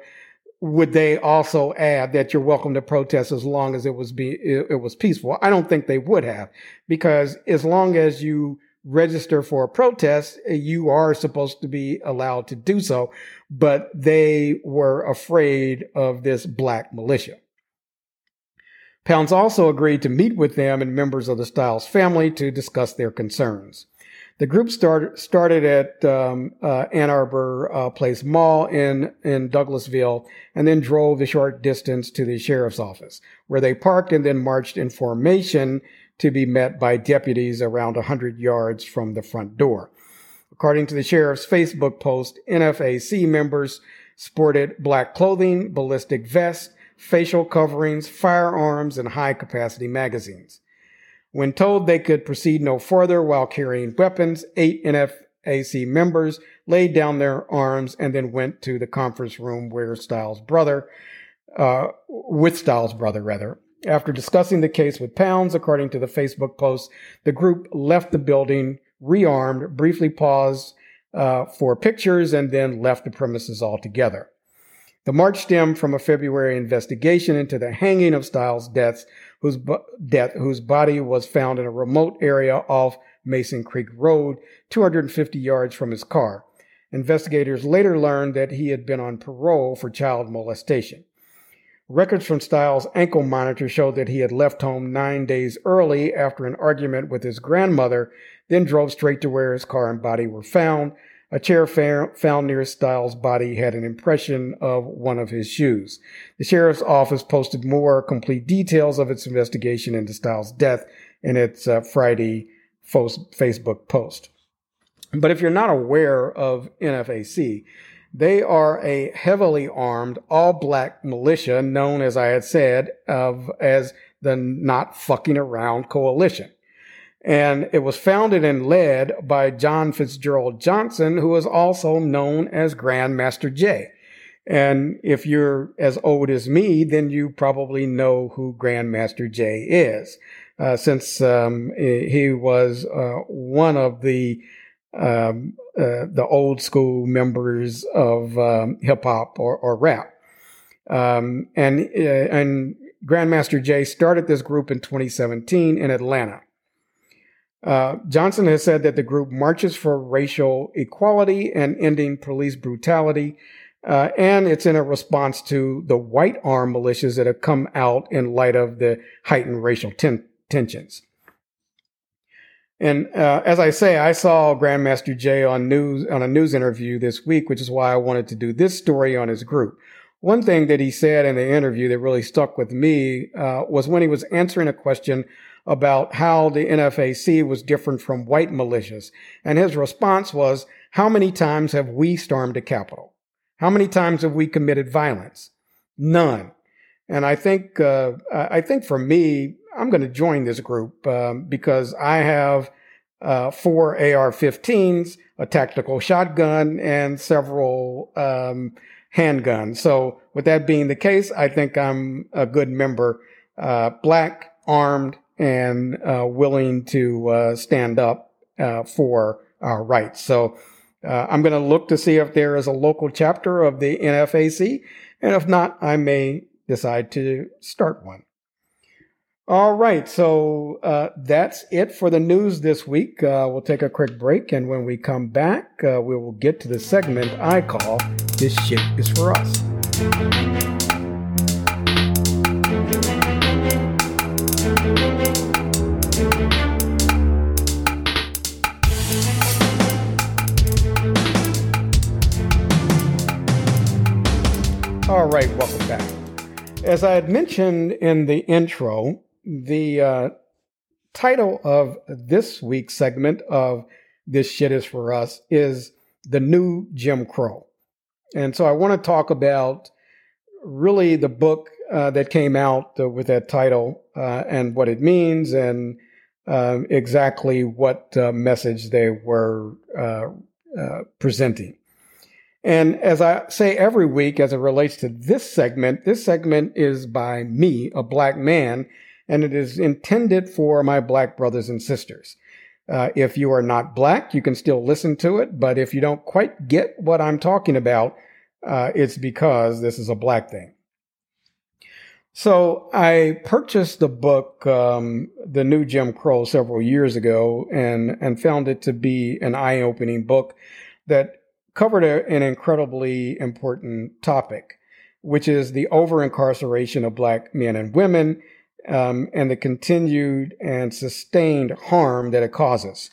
would they also add that you're welcome to protest as long as it was be it, it was peaceful? I don't think they would have, because as long as you register for a protest, you are supposed to be allowed to do so, but they were afraid of this black militia. Pounds also agreed to meet with them and members of the Stiles family to discuss their concerns. The group start, started at um, uh, Ann Arbor uh, Place Mall in, in Douglasville, and then drove the short distance to the sheriff's office, where they parked and then marched in formation to be met by deputies around one hundred yards from the front door. According to the sheriff's Facebook post, N F A C members sported black clothing, ballistic vests, facial coverings, firearms, and high-capacity magazines. When told they could proceed no further while carrying weapons, eight N F A C members laid down their arms and then went to the conference room where Stiles' brother, uh, with Stiles' brother, rather, after discussing the case with Pounds, according to the Facebook post, the group left the building, rearmed, briefly paused uh, for pictures, and then left the premises altogether. The march stemmed from a February investigation into the hanging of Stiles' deaths, whose bo- death, whose body was found in a remote area off Mason Creek Road, two hundred fifty yards from his car. Investigators later learned that he had been on parole for child molestation. Records from Stiles' ankle monitor showed that he had left home nine days early after an argument with his grandmother, then drove straight to where his car and body were found. A chair found near Stiles' body had an impression of one of his shoes. The sheriff's office posted more complete details of its investigation into Stiles' death in its uh, Friday Facebook post. But if you're not aware of N F A C, they are a heavily armed, all-black militia known, as I had said, of as the Not Fucking Around Coalition. And it was founded and led by John Fitzgerald Johnson, who is also known as Grandmaster Jay. And if you're as old as me, then you probably know who Grandmaster Jay is, uh, since um, he was uh, one of the um, uh, the old school members of um, hip hop or, or rap. Um, and uh, and Grandmaster Jay started this group in twenty seventeen in Atlanta. Uh, Johnson has said that the group marches for racial equality and ending police brutality. Uh, and it's in a response to the white armed militias that have come out in light of the heightened racial ten- tensions. And uh, as I say, I saw Grandmaster Jay on news on a news interview this week, which is why I wanted to do this story on his group. One thing that he said in the interview that really stuck with me uh, was when he was answering a question about how the N F A C was different from white militias. And his response was, how many times have we stormed the Capitol? How many times have we committed violence? None. And I think, uh, I think for me, I'm going to join this group um, because I have uh, four A R fifteens, a tactical shotgun, and several um, handguns. So with that being the case, I think I'm a good member, uh, black, armed, and uh, willing to uh, stand up uh, for our rights. So Uh, I'm going to look to see if there is a local chapter of the N F A C, and if not, I may decide to start one. All right, so uh, that's it for the news this week. Uh, we'll take a quick break, and when we come back, uh, we will get to the segment I call This Shit Is For Us. All right, welcome back. As I had mentioned in the intro, the uh, title of this week's segment of This Shit Is For Us is The New Jim Crow. And so I want to talk about really the book uh, that came out uh, with that title uh, and what it means and uh, exactly what uh, message they were uh, uh, presenting. And as I say every week, as it relates to this segment, this segment is by me, a black man, and it is intended for my black brothers and sisters. Uh, if you are not black, you can still listen to it, but if you don't quite get what I'm talking about, uh, it's because this is a black thing. So I purchased the book, um, The New Jim Crow, several years ago and, and found it to be an eye-opening book that covered a, an incredibly important topic, which is the over-incarceration of black men and women um, and the continued and sustained harm that it causes.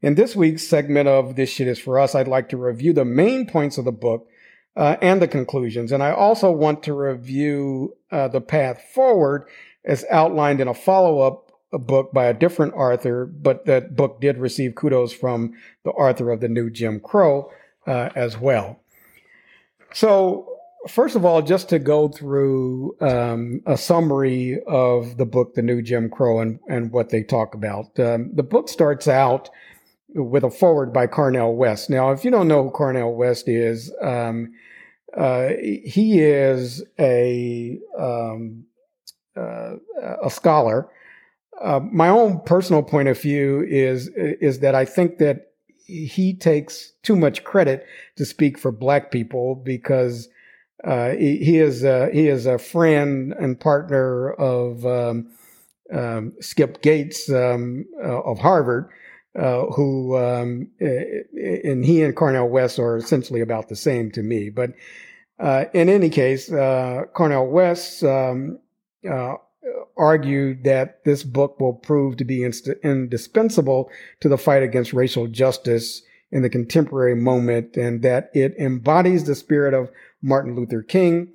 In this week's segment of This Shit Is For Us, I'd like to review the main points of the book uh, and the conclusions. And I also want to review uh, the path forward as outlined in a follow-up book by a different author, but that book did receive kudos from the author of The New Jim Crow, Uh, as well. So first of all, just to go through um, a summary of the book, The New Jim Crow, and, and what they talk about. Um, the book starts out with a foreword by Cornel West. Now, if you don't know who Cornel West is, um, uh, he is a, um, uh, a scholar. Uh, my own personal point of view is, is that I think that he takes too much credit to speak for black people because uh, he, he is a, he is a friend and partner of um, um, Skip Gates um, uh, of Harvard, uh, who um, and he and Cornel West are essentially about the same to me. But uh, in any case, uh, Cornel West um, uh, argued that this book will prove to be inst- indispensable to the fight against racial justice in the contemporary moment, and that it embodies the spirit of Martin Luther King,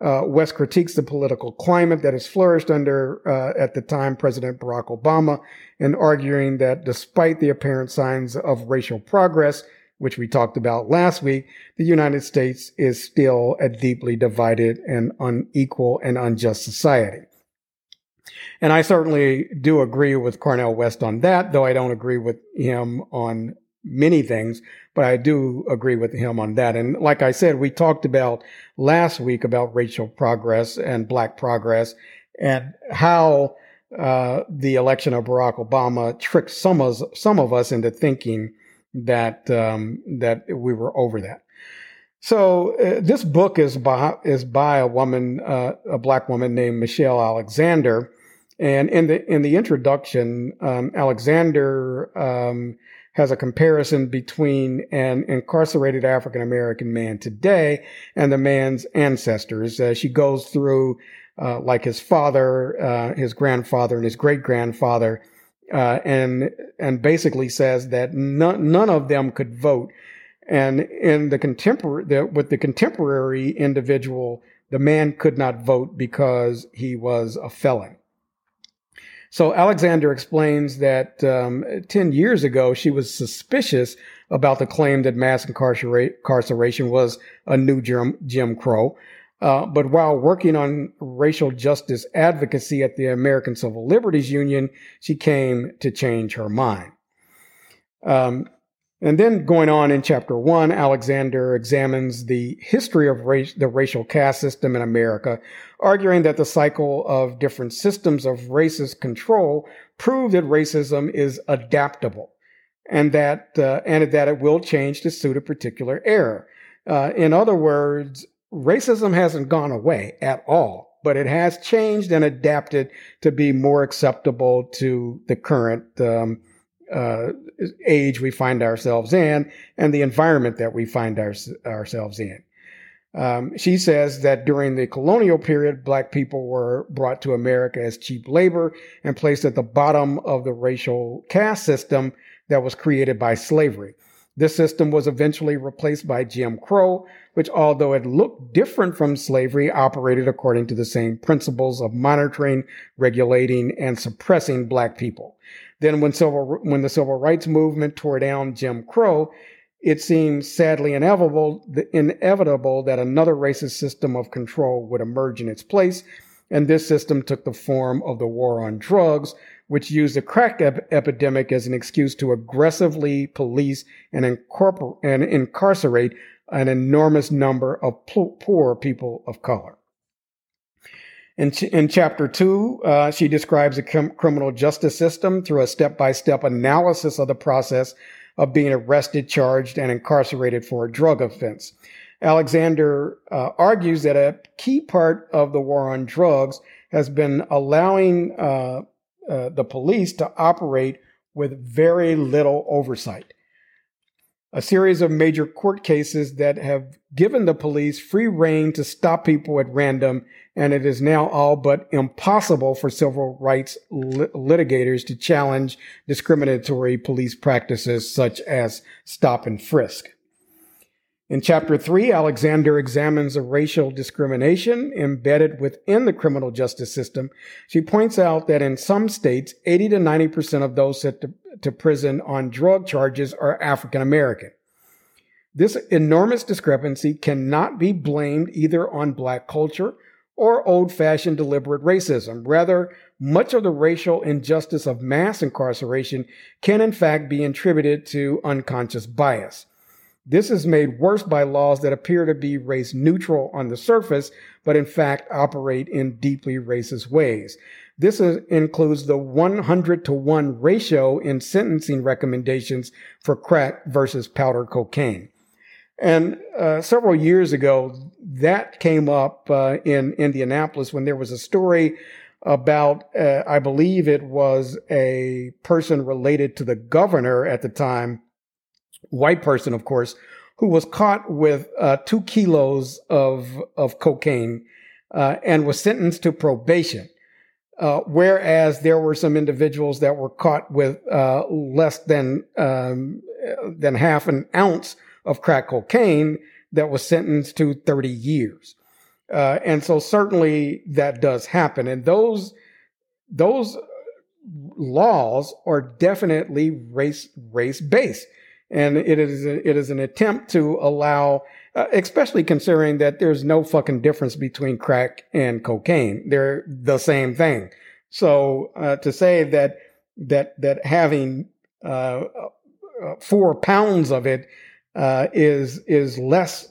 Uh, West critiques the political climate that has flourished under, uh, at the time, President Barack Obama, and arguing that despite the apparent signs of racial progress, which we talked about last week, the United States is still a deeply divided and unequal and unjust society. And I certainly do agree with Cornel West on that, though I don't agree with him on many things, but I do agree with him on that. And like I said, we talked about last week about racial progress and black progress and how uh, the election of Barack Obama tricked some of, some of us into thinking that um, that we were over that. So uh, this book is by, is by a woman, uh, a black woman named Michelle Alexander. And in the in the introduction, um, Alexander um, has a comparison between an incarcerated African-American man today and the man's ancestors. Uh, she goes through, uh, like his father, uh, his grandfather, and his great-grandfather, uh, and and basically says that none, none of them could vote. And in the contemporary, the, with the contemporary individual, the man could not vote because he was a felon. So Alexander explains that um, ten years ago, she was suspicious about the claim that mass incarcerate, incarceration was a new Jim, Jim Crow. Uh, but while working on racial justice advocacy at the American Civil Liberties Union, she came to change her mind. Um, and then going on in chapter one, Alexander examines the history of race, the racial caste system in America, arguing that the cycle of different systems of racist control prove that racism is adaptable and that, uh, and that it will change to suit a particular era. Uh, in other words, racism hasn't gone away at all, but it has changed and adapted to be more acceptable to the current, um, uh, age we find ourselves in and the environment that we find our, ourselves in. Um, she says that during the colonial period, black people were brought to America as cheap labor and placed at the bottom of the racial caste system that was created by slavery. This system was eventually replaced by Jim Crow, which, although it looked different from slavery, operated according to the same principles of monitoring, regulating, and suppressing black people. Then when civil, when the Civil Rights Movement tore down Jim Crow, it seems sadly inevitable, inevitable that another racist system of control would emerge in its place, and this system took the form of the war on drugs, which used the crack ep- epidemic as an excuse to aggressively police and, incorpor- and incarcerate an enormous number of pl- poor people of color. In, ch- in chapter two, uh, she describes the cr- criminal justice system through a step-by-step analysis of the process of being arrested, charged, and incarcerated for a drug offense. Alexander uh, argues that a key part of the war on drugs has been allowing uh, uh, the police to operate with very little oversight. A series of major court cases that have given the police free rein to stop people at random, and it is now all but impossible for civil rights lit- litigators to challenge discriminatory police practices such as stop and frisk. In chapter three, Alexander examines the racial discrimination embedded within the criminal justice system. She points out that in some states, eighty to ninety percent of those sent to, to prison on drug charges are African American. This enormous discrepancy cannot be blamed either on black culture or old-fashioned deliberate racism. Rather, much of the racial injustice of mass incarceration can in fact be attributed to unconscious bias. This is made worse by laws that appear to be race neutral on the surface, but in fact operate in deeply racist ways. This is, includes the one hundred to one ratio in sentencing recommendations for crack versus powder cocaine. And uh, several years ago, that came up uh, in Indianapolis when there was a story about, uh, I believe it was a person related to the governor at the time, white person, of course, who was caught with uh, two kilos of of cocaine uh, and was sentenced to probation, uh, whereas there were some individuals that were caught with uh, less than um, than half an ounce of crack cocaine that was sentenced to thirty years. Uh, and so certainly that does happen. And those those laws are definitely race race based. And it is a, it is an attempt to allow, uh, especially considering that there's no fucking difference between crack and cocaine. They're the same thing. So uh, to say that that that having uh, four pounds of it uh, is is less.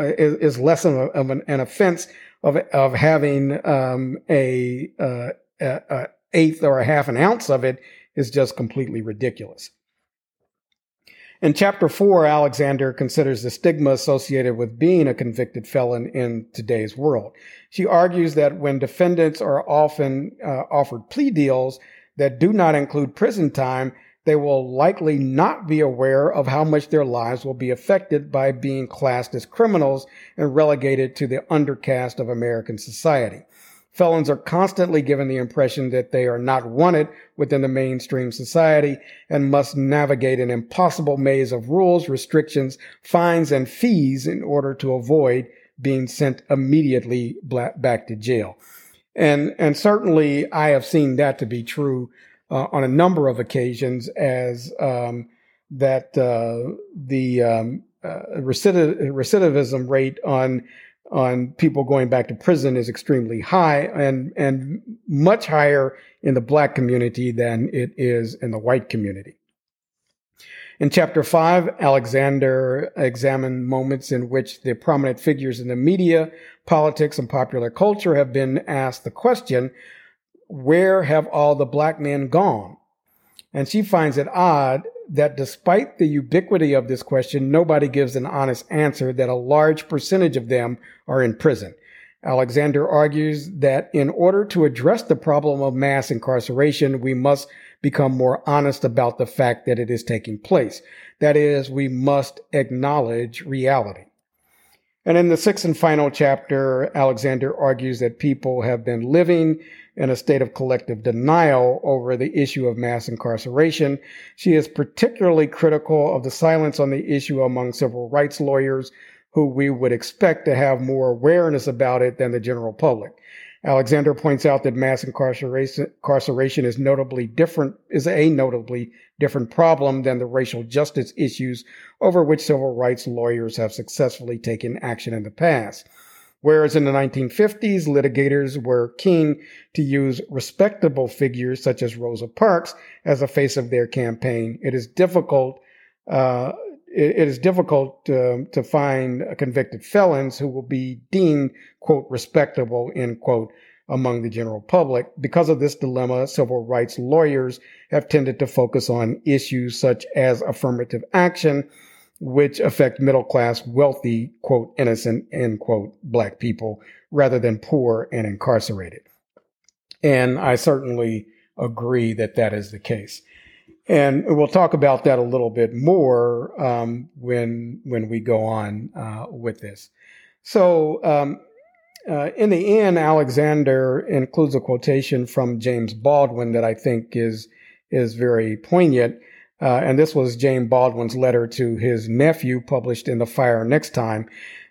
Is, is less of, a, of an, an offense of of having um, a, uh, a, a eighth or a half an ounce of it is just completely ridiculous. In chapter four, Alexander considers the stigma associated with being a convicted felon in today's world. She argues that when defendants are often uh, offered plea deals that do not include prison time, they will likely not be aware of how much their lives will be affected by being classed as criminals and relegated to the undercast of American society. Felons are constantly given the impression that they are not wanted within the mainstream society and must navigate an impossible maze of rules, restrictions, fines, and fees in order to avoid being sent immediately back to jail. And, and certainly I have seen that to be true Uh, on a number of occasions, as um, that uh, the um, uh, recidiv- recidivism rate on on people going back to prison is extremely high, and and much higher in the Black community than it is in the white community. In chapter five, Alexander examined moments in which the prominent figures in the media, politics, and popular culture have been asked the question, "Where have all the Black men gone?" And she finds it odd that despite the ubiquity of this question, nobody gives an honest answer that a large percentage of them are in prison. Alexander argues that in order to address the problem of mass incarceration, we must become more honest about the fact that it is taking place. That is, we must acknowledge reality. And in the sixth and final chapter, Alexander argues that people have been living in a state of collective denial over the issue of mass incarceration. She is particularly critical of the silence on the issue among civil rights lawyers, who we would expect to have more awareness about it than the general public. Alexander points out that mass incarceration, incarceration is notably different, is a notably different problem than the racial justice issues over which civil rights lawyers have successfully taken action in the past. Whereas in the nineteen fifties, litigators were keen to use respectable figures such as Rosa Parks as the face of their campaign, it is difficult, uh, it, it is difficult to, to find convicted felons who will be deemed, quote, respectable, end quote, among the general public. Because of this dilemma, civil rights lawyers have tended to focus on issues such as affirmative action, which affect middle-class, wealthy, quote, innocent, end quote, Black people, rather than poor and incarcerated. And I certainly agree that that is the case. And we'll talk about that a little bit more um, when when we go on uh, with this. So um, uh, in the end, Alexander includes a quotation from James Baldwin that I think is is very poignant. Uh, and this was James Baldwin's letter to his nephew, published in The Fire Next Time.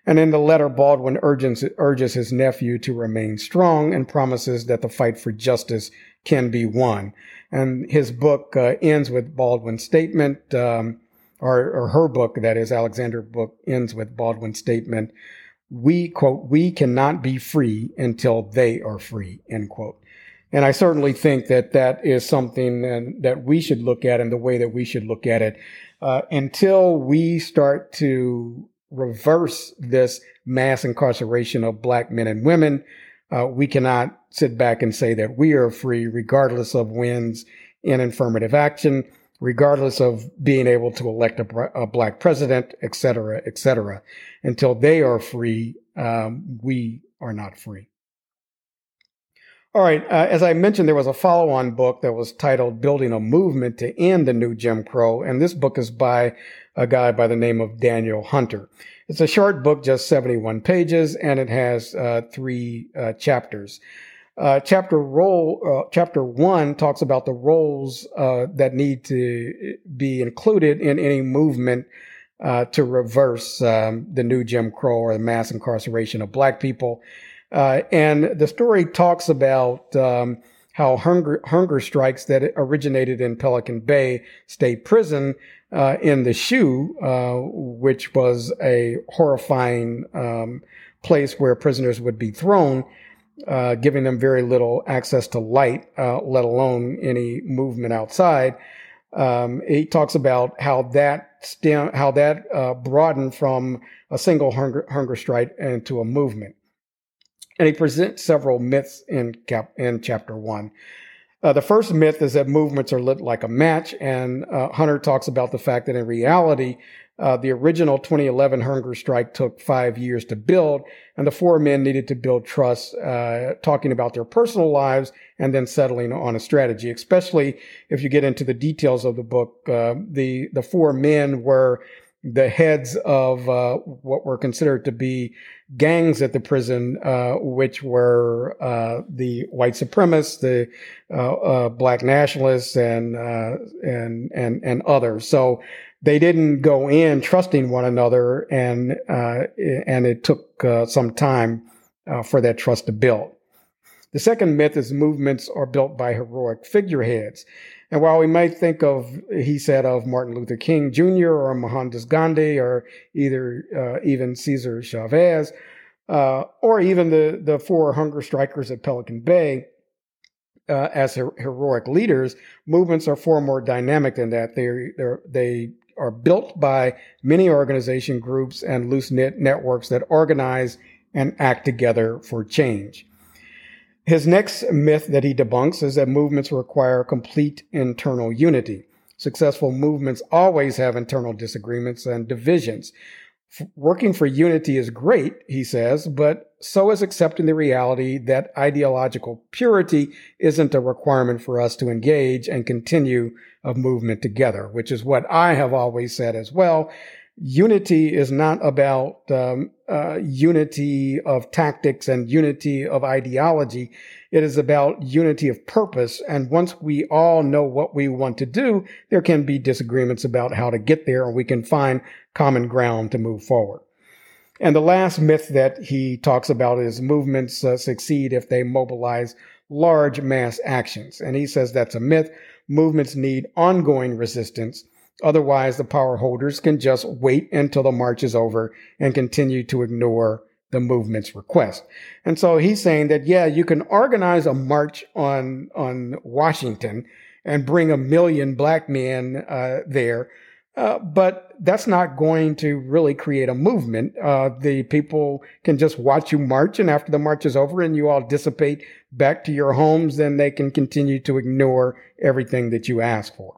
And in the letter, Baldwin urges, urges his nephew to remain strong and promises that the fight for justice can be won. And his book uh, ends with Baldwin's statement, um, or, or her book, that is, Alexander's book, ends with Baldwin's statement, we, quote, we cannot be free until they are free, end quote. And I certainly think that that is something that we should look at in the way that we should look at it. Uh, until we start to reverse this mass incarceration of Black men and women, uh, we cannot sit back and say that we are free, regardless of wins in affirmative action, regardless of being able to elect a, a Black president, et cetera, et cetera. Until they are free, um, we are not free. All right, uh, as I mentioned, there was a follow-on book that was titled Building a Movement to End the New Jim Crow, and this book is by a guy by the name of Daniel Hunter. It's a short book, just seventy-one pages, and it has uh, three uh, chapters. Uh, chapter role, uh, chapter one talks about the roles uh, that need to be included in any movement uh, to reverse um, the new Jim Crow or the mass incarceration of Black people. Uh, and the story talks about um, how hunger hunger strikes that originated in Pelican Bay State Prison uh, in the S H U, uh, which was a horrifying um, place where prisoners would be thrown, uh, giving them very little access to light, uh, let alone any movement outside. Um, he talks about how that stem, how that uh, broadened from a single hunger hunger strike into a movement. And he presents several myths in, cap- in chapter one. Uh, the first myth is that movements are lit like a match, and uh, Hunter talks about the fact that in reality, uh, the original twenty eleven hunger strike took five years to build, and the four men needed to build trust, uh, talking about their personal lives and then settling on a strategy. Especially if you get into the details of the book, uh, the, the four men were the heads of uh, what were considered to be gangs at the prison, uh, which were uh, the white supremacists, the uh, uh, Black nationalists, and uh, and and and others. So they didn't go in trusting one another, and uh, and it took uh, some time uh, for that trust to build. The second myth is movements are built by heroic figureheads. And while we might think of, he said, of Martin Luther King Junior or Mohandas Gandhi or either uh, even Cesar Chavez uh, or even the, the four hunger strikers at Pelican Bay uh, as her- heroic leaders, movements are far more dynamic than that. They they are built by many organization groups and loose-knit networks that organize and act together for change. His next myth that he debunks is that movements require complete internal unity. Successful movements always have internal disagreements and divisions. F- working for unity is great, he says, but so is accepting the reality that ideological purity isn't a requirement for us to engage and continue a movement together, which is what I have always said as well. Unity is not about um, uh, unity of tactics and unity of ideology. It is about unity of purpose. And once we all know what we want to do, there can be disagreements about how to get there, and we can find common ground to move forward. And the last myth that he talks about is movements uh, succeed if they mobilize large mass actions. And he says that's a myth. Movements need ongoing resistance. Otherwise, the power holders can just wait until the march is over and continue to ignore the movement's request. And so he's saying that, yeah, you can organize a march on on Washington and bring a million Black men uh, there, uh, but that's not going to really create a movement. Uh, the people can just watch you march, and after the march is over and you all dissipate back to your homes, then they can continue to ignore everything that you ask for.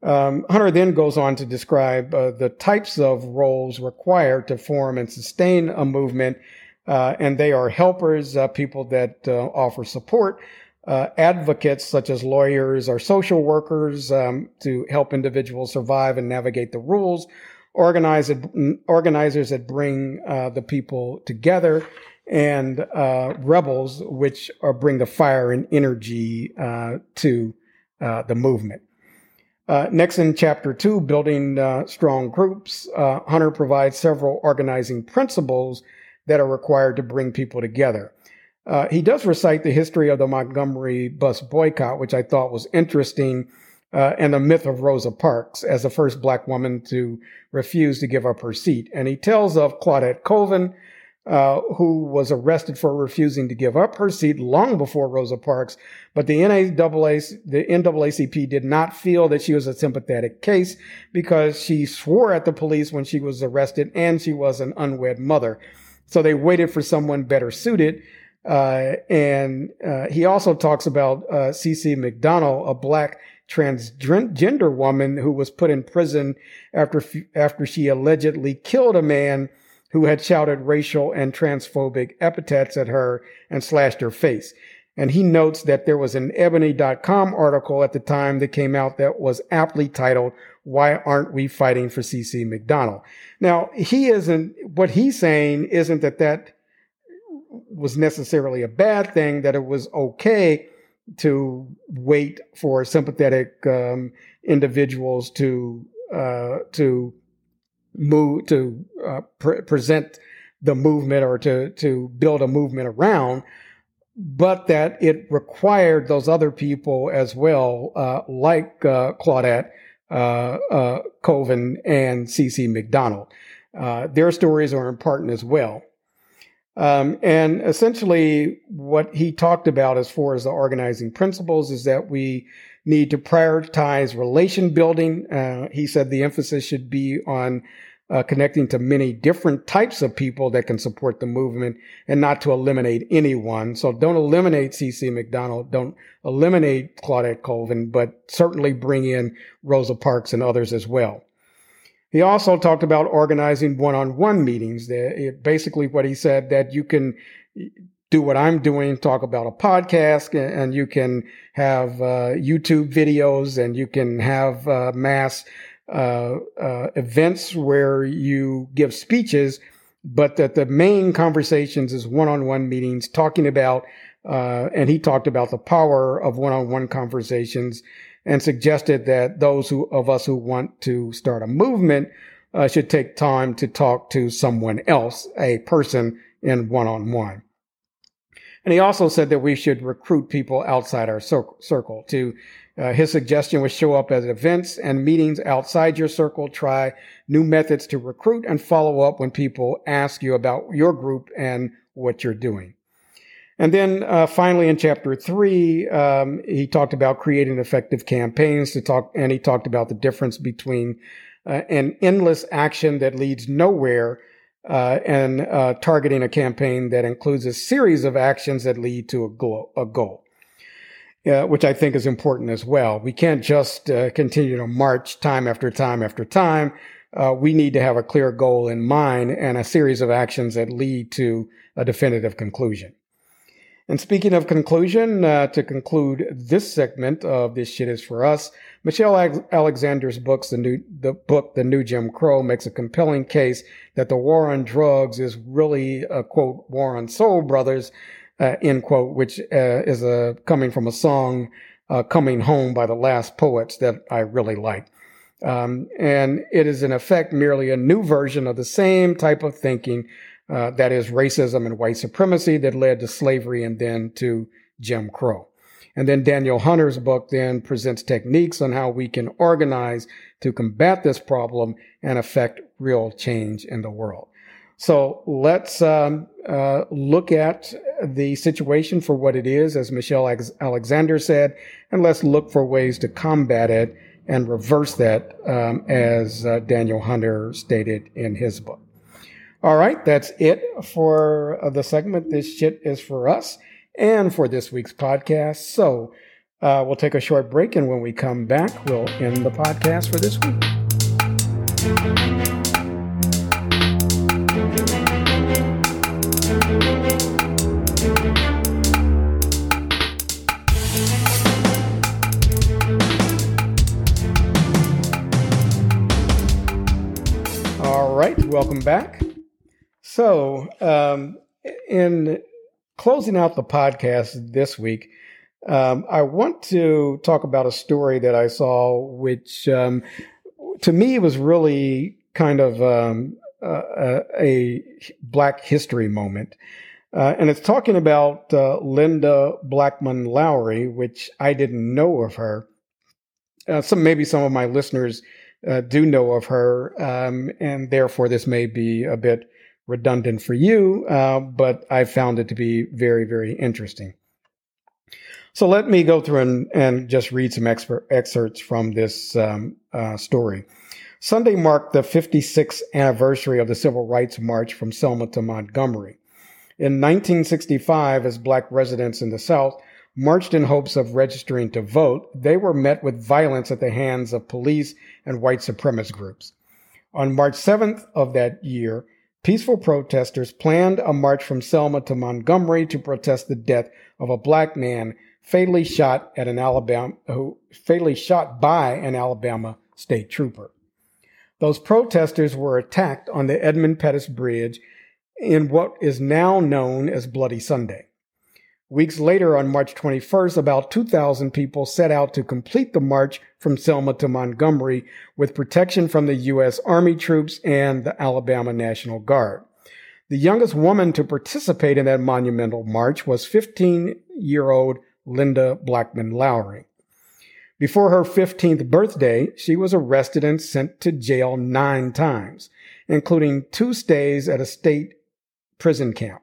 Um, Hunter then goes on to describe uh, the types of roles required to form and sustain a movement, uh, and they are helpers, uh, people that uh, offer support, uh, advocates such as lawyers or social workers um, to help individuals survive and navigate the rules, organize, organizers that bring uh, the people together, and uh, rebels, which are, bring the fire and energy uh, to uh, the movement. Uh, next in chapter two, building uh, strong groups, uh, Hunter provides several organizing principles that are required to bring people together. Uh, he does recite the history of the Montgomery bus boycott, which I thought was interesting, uh, and the myth of Rosa Parks as the first Black woman to refuse to give up her seat. And he tells of Claudette Colvin, Uh, who was arrested for refusing to give up her seat long before Rosa Parks, but the N double A C P did not feel that she was a sympathetic case because she swore at the police when she was arrested and she was an unwed mother. So they waited for someone better suited. Uh, and uh, he also talks about uh, CeCe McDonald, a Black transgender woman who was put in prison after after she allegedly killed a man who had shouted racial and transphobic epithets at her and slashed her face. And he notes that there was an ebony dot com article at the time that came out that was aptly titled, "Why Aren't We Fighting for CeCe McDonald?" Now, he isn't, what he's saying isn't that that was necessarily a bad thing, that it was okay to wait for sympathetic um, individuals to uh, to move to uh, pre- present the movement or to to build a movement around, but that it required those other people as well, uh, like uh, Claudette uh, uh, Colvin and CeCe McDonald. Uh, their stories are important as well. Um, and essentially what he talked about as far as the organizing principles is that we need to prioritize relation building. Uh, he said the emphasis should be on uh, connecting to many different types of people that can support the movement and not to eliminate anyone. So don't eliminate CeCe McDonald. Don't eliminate Claudette Colvin, but certainly bring in Rosa Parks and others as well. He also talked about organizing one-on-one meetings. Basically what he said, that you can do what I'm doing, talk about a podcast, and you can have uh, YouTube videos, and you can have uh, mass uh, uh, events where you give speeches, but that the main conversations is one-on-one meetings talking about, uh, and he talked about the power of one-on-one conversations, and suggested that those who, of us who want to start a movement uh, should take time to talk to someone else, a person, in one-on-one. And he also said that we should recruit people outside our circle. To uh, his suggestion was show up at events and meetings outside your circle, try new methods to recruit, and follow up when people ask you about your group and what you're doing. And then uh, finally, in chapter three, um, he talked about creating effective campaigns to talk, and he talked about the difference between uh, an endless action that leads nowhere uh, and uh, targeting a campaign that includes a series of actions that lead to a goal, a goal uh, which I think is important as well. We can't just uh, continue to march time after time after time. Uh, we need to have a clear goal in mind and a series of actions that lead to a definitive conclusion. And speaking of conclusion, uh, to conclude this segment of This Shit Is For Us, Michelle Alexander's books, the new, the book, The New Jim Crow, makes a compelling case that the war on drugs is really a, quote, war on soul brothers, uh, end quote, which uh, is uh, coming from a song, uh, Coming Home by the Last Poets, that I really like. Um, and it is, in effect, merely a new version of the same type of thinking Uh, that is racism and white supremacy that led to slavery and then to Jim Crow. And then Daniel Hunter's book then presents techniques on how we can organize to combat this problem and affect real change in the world. So let's um, uh, look at the situation for what it is, as Michelle Alexander said, and let's look for ways to combat it and reverse that, um, as uh, Daniel Hunter stated in his book. All right, that's it for the segment, This Shit Is For Us, and for this week's podcast. So uh, we'll take a short break, and when we come back, we'll end the podcast for this week. All right, welcome back. So, um, in closing out the podcast this week, um, I want to talk about a story that I saw, which um, to me was really kind of um, uh, a Black history moment. Uh, and it's talking about uh, Linda Blackmon Lowery, which I didn't know of her. Uh, some maybe some of my listeners uh, do know of her, um, and therefore this may be a bit redundant for you, uh, but I found it to be very, very interesting. So let me go through and, and just read some expert excerpts from this um, uh, story. Sunday marked the fifty-sixth anniversary of the Civil Rights March from Selma to Montgomery. In nineteen sixty-five, as Black residents in the South marched in hopes of registering to vote, they were met with violence at the hands of police and white supremacist groups. On March seventh of that year, peaceful protesters planned a march from Selma to Montgomery to protest the death of a Black man fatally shot at an Alabama, who fatally shot by an Alabama state trooper. Those protesters were attacked on the Edmund Pettus Bridge in what is now known as Bloody Sunday. Weeks later, on March twenty-first, about two thousand people set out to complete the march from Selma to Montgomery with protection from the U S. Army troops and the Alabama National Guard. The youngest woman to participate in that monumental march was fifteen-year-old Linda Blackmon Lowery. Before her fifteenth birthday, she was arrested and sent to jail nine times, including two stays at a state prison camp.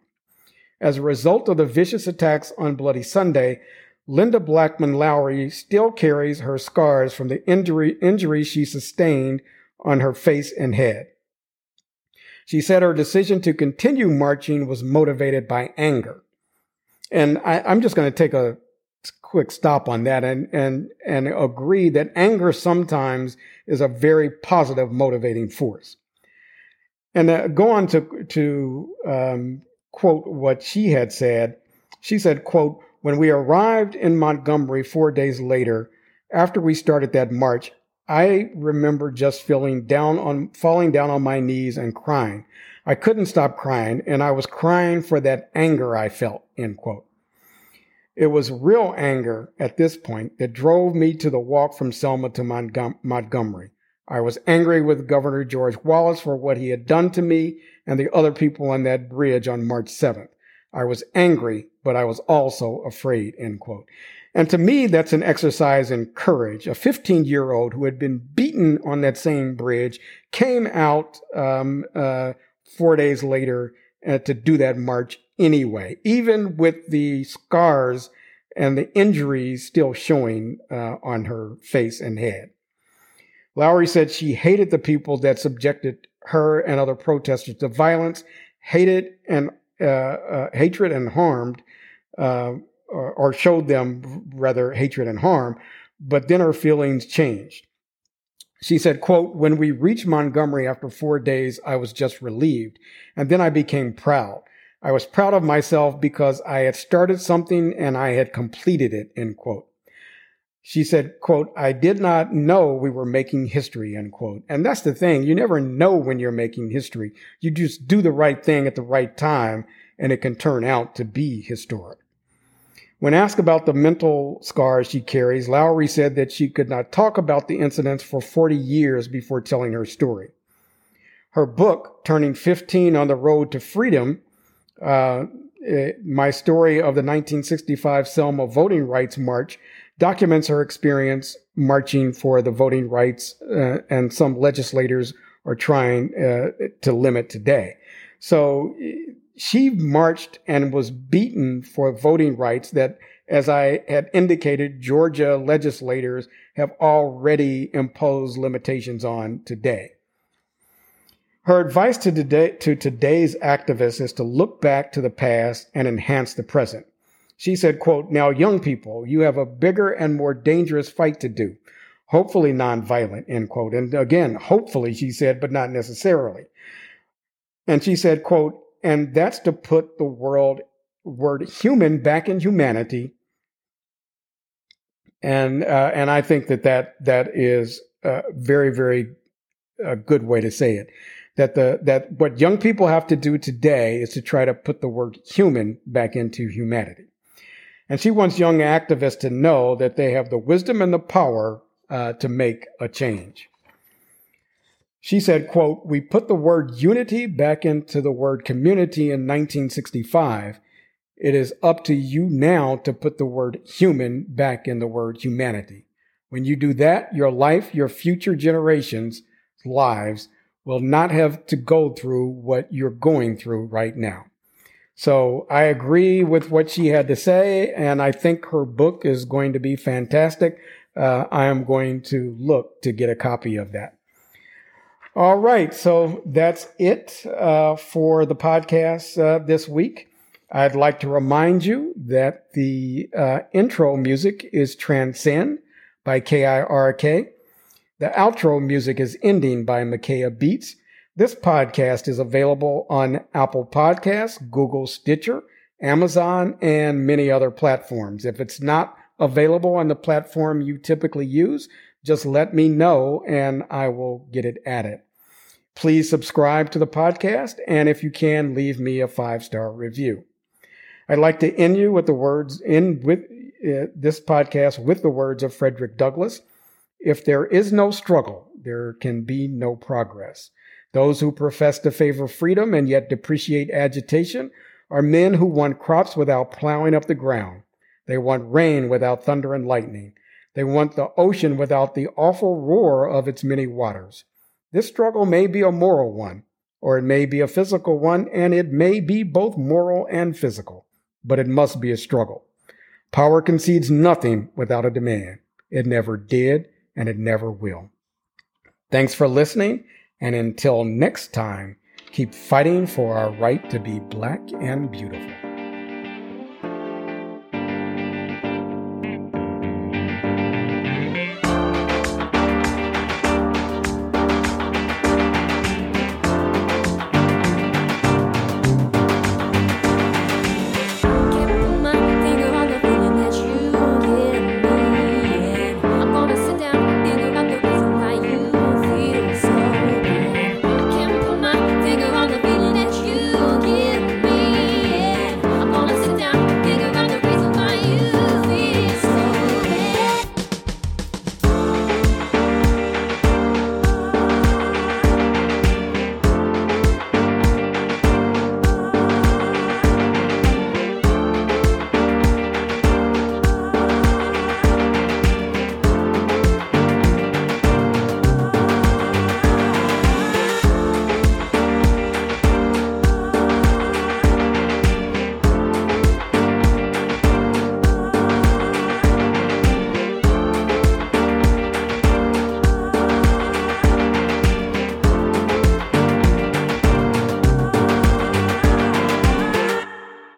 As a result of the vicious attacks on Bloody Sunday, Linda Blackmon Lowery still carries her scars from the injury, injury she sustained on her face and head. She said her decision to continue marching was motivated by anger. And I, I'm just going to take a quick stop on that and, and, and agree that anger sometimes is a very positive motivating force. And uh, go on to, to, um, quote what she had said. She said, quote, "When we arrived in Montgomery four days later, after we started that march, I remember just feeling down on, falling down on my knees and crying. I couldn't stop crying, and I was crying for that anger I felt," end quote. "It was real anger at this point that drove me to the walk from Selma to Montgomery. I was angry with Governor George Wallace for what he had done to me and the other people on that bridge on March seventh. I was angry, but I was also afraid," end quote. And to me, that's an exercise in courage. A fifteen-year-old who had been beaten on that same bridge came out um, uh, four days later uh, to do that march anyway, even with the scars and the injuries still showing uh, on her face and head. Lowery said she hated the people that subjected her and other protesters to violence, hated and uh, uh, hatred and harmed, uh, or, or showed them rather hatred and harm. But then her feelings changed. She said, quote, "When we reached Montgomery after four days, I was just relieved. And then I became proud. I was proud of myself because I had started something and I had completed it," end quote. She said, quote, "I did not know we were making history," end quote. And that's the thing. You never know when you're making history. You just do the right thing at the right time, and it can turn out to be historic. When asked about the mental scars she carries, Lowery said that she could not talk about the incidents for forty years before telling her story. Her book, Turning fifteen on the Road to Freedom, uh, My Story of the nineteen sixty-five Selma Voting Rights March, documents her experience marching for the voting rights uh, and some legislators are trying uh, to limit today. So she marched and was beaten for voting rights that, as I had indicated, Georgia legislators have already imposed limitations on today. Her advice to today, to today's activists is to look back to the past and enhance the present. She said, quote, "Now, young people, you have a bigger and more dangerous fight to do, hopefully nonviolent," end quote. And again, hopefully, she said, but not necessarily. And she said, quote, "And that's to put the world word human back in humanity." And uh, and I think that that, that is a very, very uh, good way to say it. That the that what young people have to do today is to try to put the word human back into humanity. And she wants young activists to know that they have the wisdom and the power uh, to make a change. She said, quote, "We put the word unity back into the word community in nineteen sixty-five. It is up to you now to put the word human back in the word humanity. When you do that, your life, your future generations' lives will not have to go through what you're going through right now." So I agree with what she had to say, and I think her book is going to be fantastic. Uh, I am going to look to get a copy of that. All right, so that's it uh, for the podcast uh, this week. I'd like to remind you that the uh, intro music is Transcend by K I R K. The outro music is Ending by Makaya Beats. This podcast is available on Apple Podcasts, Google, Stitcher, Amazon, and many other platforms. If it's not available on the platform you typically use, just let me know and I will get it added. Please subscribe to the podcast, and if you can, leave me a five-star review. I'd like to end you with the words in with uh, this podcast with the words of Frederick Douglass. If there is no struggle, there can be no progress. Those who profess to favor freedom and yet depreciate agitation are men who want crops without plowing up the ground. They want rain without thunder and lightning. They want the ocean without the awful roar of its many waters. This struggle may be a moral one, or it may be a physical one, and it may be both moral and physical, but it must be a struggle. Power concedes nothing without a demand. It never did, and it never will. Thanks for listening, and until next time, keep fighting for our right to be black and beautiful.